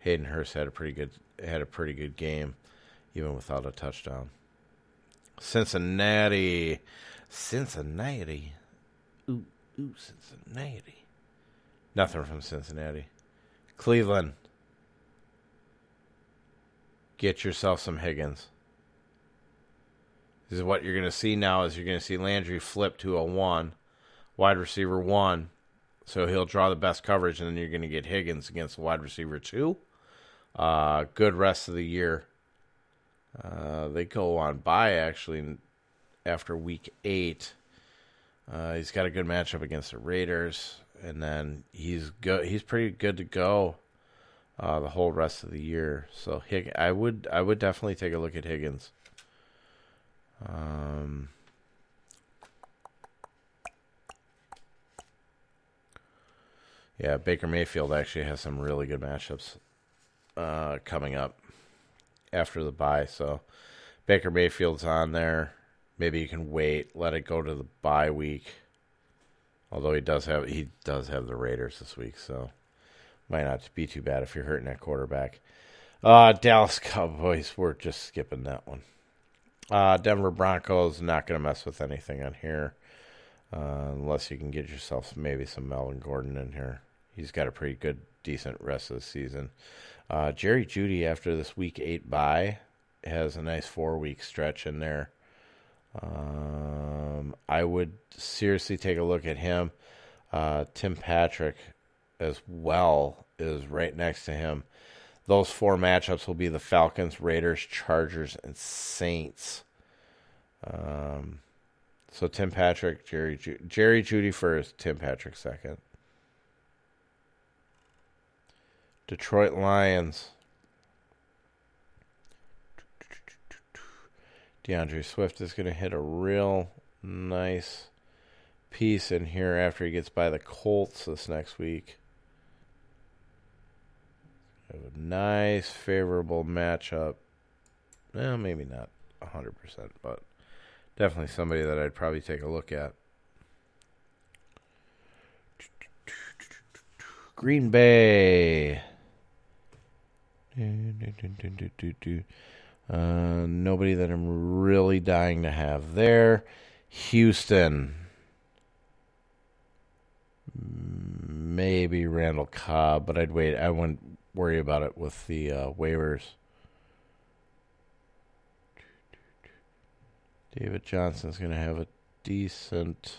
Hayden Hurst had a pretty good game, even without a touchdown. Cincinnati. Ooh, Cincinnati. Nothing from Cincinnati. Cleveland. Get yourself some Higgins. This is what you're going to see now is you're going to see Landry flip to a 1. Wide receiver 1. So he'll draw the best coverage, and then you're going to get Higgins against the wide receiver 2. Good rest of the year. They go on bye, actually, after week 8. He's got a good matchup against the Raiders, and then he's good. He's pretty good to go the whole rest of the year. So I would definitely take a look at Higgins. Yeah, Baker Mayfield actually has some really good matchups coming up after the bye. So Baker Mayfield's on there. Maybe you can wait, let it go to the bye week. Although he does have the Raiders this week, so might not be too bad if you're hurting that quarterback. Dallas Cowboys, we're just skipping that one. Denver Broncos, not going to mess with anything on here. Unless you can get yourself maybe some Melvin Gordon in here. He's got a pretty good, decent rest of the season. Jerry Jeudy, after this week 8 bye, has a nice 4-week stretch in there. I would seriously take a look at him. Tim Patrick as well is right next to him. Those 4 matchups will be the Falcons, Raiders, Chargers, and Saints. So Tim Patrick, Jerry Jeudy first, Tim Patrick second. Detroit Lions. DeAndre Swift is going to hit a real nice piece in here after he gets by the Colts this next week. Have a nice, favorable matchup. Well, maybe not 100%, but definitely somebody that I'd probably take a look at. Green Bay. Nobody that I'm really dying to have there. Houston. Maybe Randall Cobb, but I'd wait. I wouldn't worry about it with the waivers. David Johnson's going to have a decent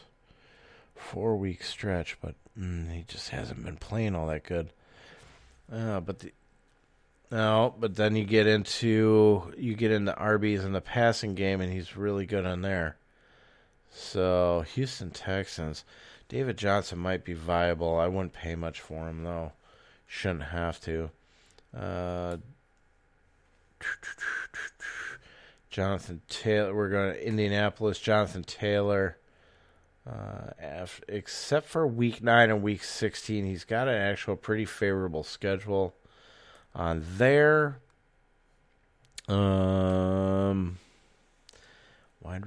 4-week stretch, but he just hasn't been playing all that good. But then you get into RBs in the passing game, and he's really good on there. So Houston Texans, David Johnson might be viable. I wouldn't pay much for him, though. Shouldn't have to. Jonathan Taylor. We're going to Indianapolis. Jonathan Taylor. Except for Week 9 and Week 16, he's got an actual pretty favorable schedule on there. Wide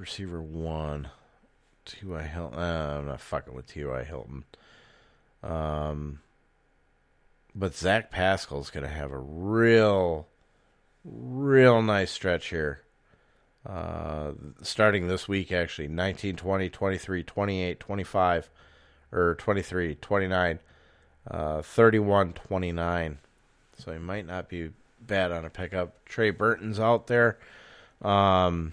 receiver 1. T.Y. Hilton. I'm not fucking with T.Y. Hilton. But Zach Pascal's going to have a real nice stretch here. Starting this week, actually, 19, 20, 23, 28, 25, or 23, 29, 31, 29. So he might not be bad on a pickup. Trey Burton's out there. Outside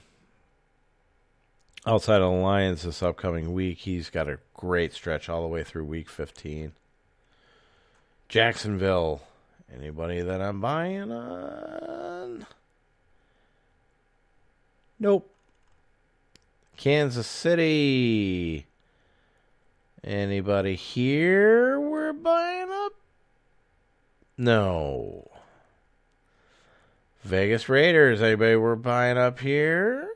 of the Lions this upcoming week, he's got a great stretch all the way through week 15. Jacksonville. Anybody that I'm buying on? Nope. Kansas City. Anybody here we're buying up? No. Vegas Raiders. Anybody we're buying up here?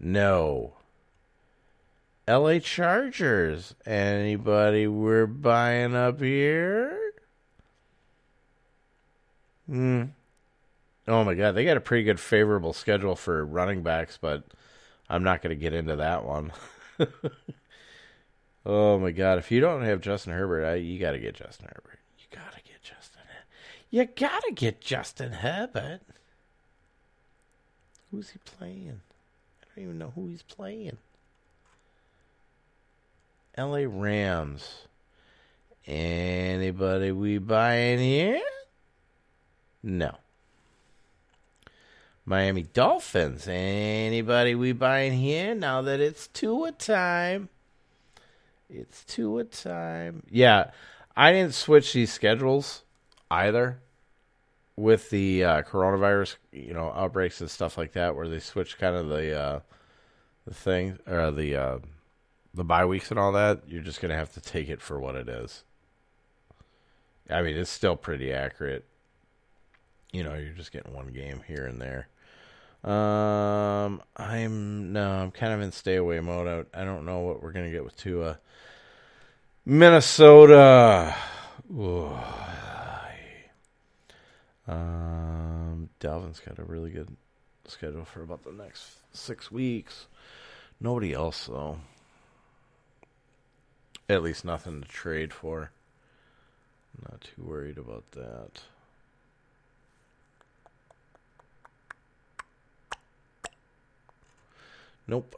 No. LA Chargers. Anybody we're buying up here? Oh, my God. They got a pretty good favorable schedule for running backs, but I'm not going to get into that one. Oh, my God. If you don't have Justin Herbert, you got to get Justin Herbert. You got to get Justin Herbert. Who's he playing? I don't even know who he's playing. LA Rams. Anybody we buy in here? No. Miami Dolphins. Anybody we buy in here? Now that it's Tua time. Yeah, I didn't switch these schedules either with the coronavirus, outbreaks and stuff like that, where they switched kind of the thing or the bye weeks and all that. You're just going to have to take it for what it is. I mean, it's still pretty accurate. You're just getting one game here and there. I'm kind of in stay away mode. I don't know what we're going to get with Tua. Minnesota. Ooh. Dalvin's got a really good schedule for about the next 6 weeks. Nobody else, though. At least nothing to trade for. I'm not too worried about that. Nope.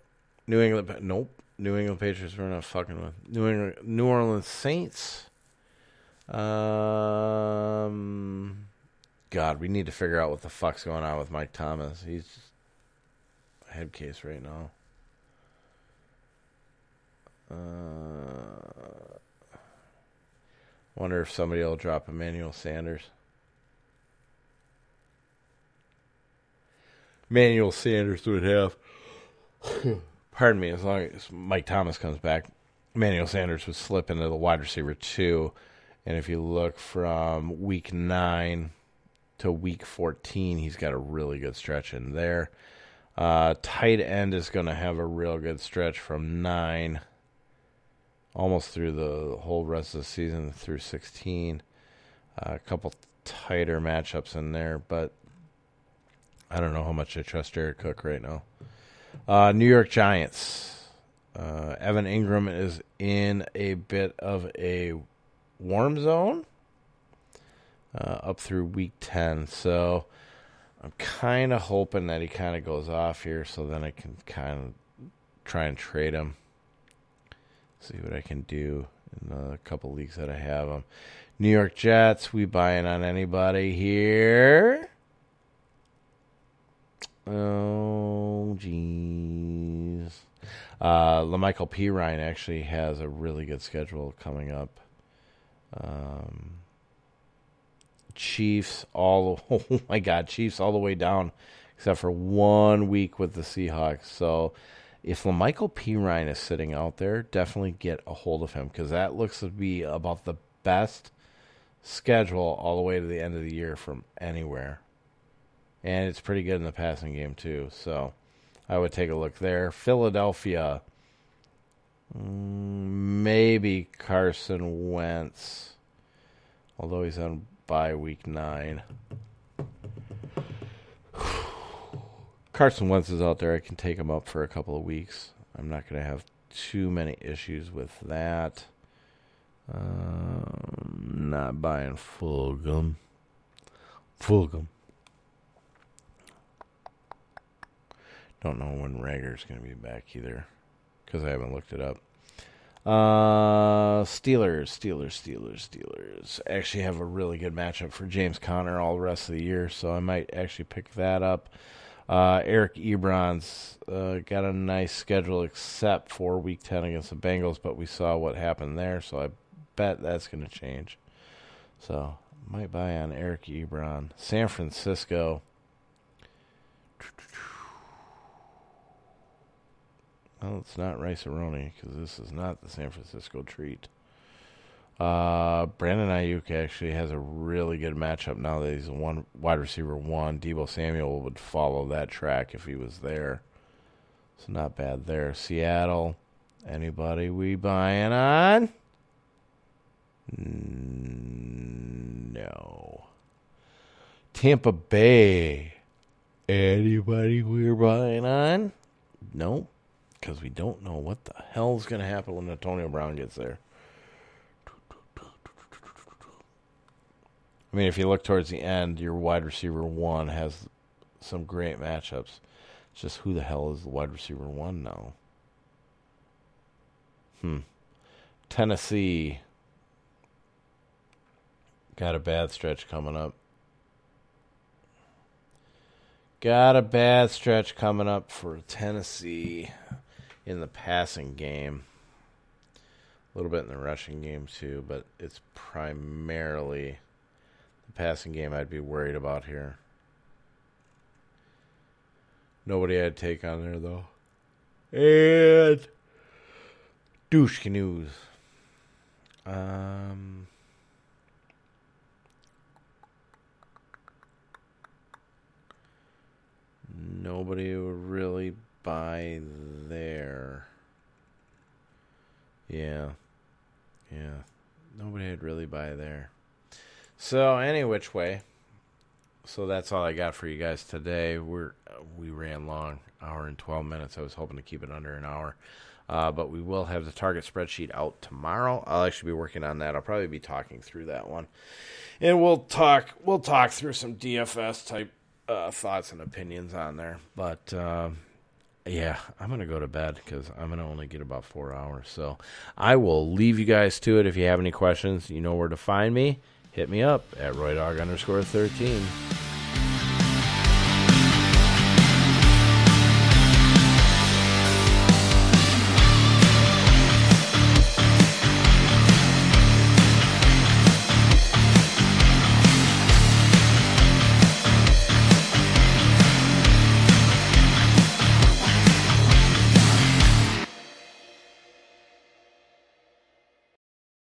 New England Patriots we're not fucking with. New Orleans Saints. God, we need to figure out what the fuck's going on with Mike Thomas. He's a head case right now. Wonder if somebody will drop Emmanuel Sanders. Emmanuel Sanders would have... Pardon me, as long as Mike Thomas comes back, Emmanuel Sanders would slip into the wide receiver 2. And if you look from week 9 to week 14, he's got a really good stretch in there. Tight end is going to have a real good stretch from 9 almost through the whole rest of the season through 16. A couple tighter matchups in there, but I don't know how much I trust Jared Cook right now. New York Giants. Evan Ingram is in a bit of a warm zone up through week 10. So I'm kind of hoping that he kind of goes off here so then I can kind of try and trade him. See what I can do in the couple leagues that I have him. New York Jets. We buying on anybody here? Oh, jeez. LaMichael Pirine actually has a really good schedule coming up. Chiefs Chiefs all the way down, except for 1 week with the Seahawks. So if LaMichael Pirine is sitting out there, definitely get a hold of him because that looks to be about the best schedule all the way to the end of the year from anywhere. And it's pretty good in the passing game, too. So I would take a look there. Philadelphia. Maybe Carson Wentz. Although he's on bye week 9. Carson Wentz is out there. I can take him up for a couple of weeks. I'm not going to have too many issues with that. Not buying Fulgham. Don't know when Rager's going to be back either, because I haven't looked it up. Steelers. Actually have a really good matchup for James Conner all the rest of the year, so I might actually pick that up. Eric Ebron's got a nice schedule except for Week 10 against the Bengals, but we saw what happened there, so I bet that's going to change. So might buy on Eric Ebron. San Francisco. Well, it's not Rice-A-Roni because this is not the San Francisco treat. Brandon Ayuk actually has a really good matchup now that he's a wide receiver one. Deebo Samuel would follow that track if he was there. So not bad there. Seattle. Anybody we buying on? No. Tampa Bay. Anybody we're buying on? Nope. Because we don't know what the hell's going to happen when Antonio Brown gets there. I mean, if you look towards the end, your wide receiver one has some great matchups. It's just who the hell is the wide receiver one now? Tennessee. Got a bad stretch coming up. For Tennessee. In the passing game, a little bit in the rushing game too, but it's primarily the passing game I'd be worried about here. Nobody I'd take on there, though. And douche canoes. Nobody would really buy there. Yeah. Nobody would really buy there. So, any which way. So, that's all I got for you guys today. We ran long, hour and 12 minutes. I was hoping to keep it under an hour. But we will have the target spreadsheet out tomorrow. I'll actually be working on that. I'll probably be talking through that one. And we'll talk through some DFS type thoughts and opinions on there. But, yeah, I'm going to go to bed because I'm going to only get about 4 hours. So I will leave you guys to it. If you have any questions, you know where to find me. Hit me up at RoyDog_13.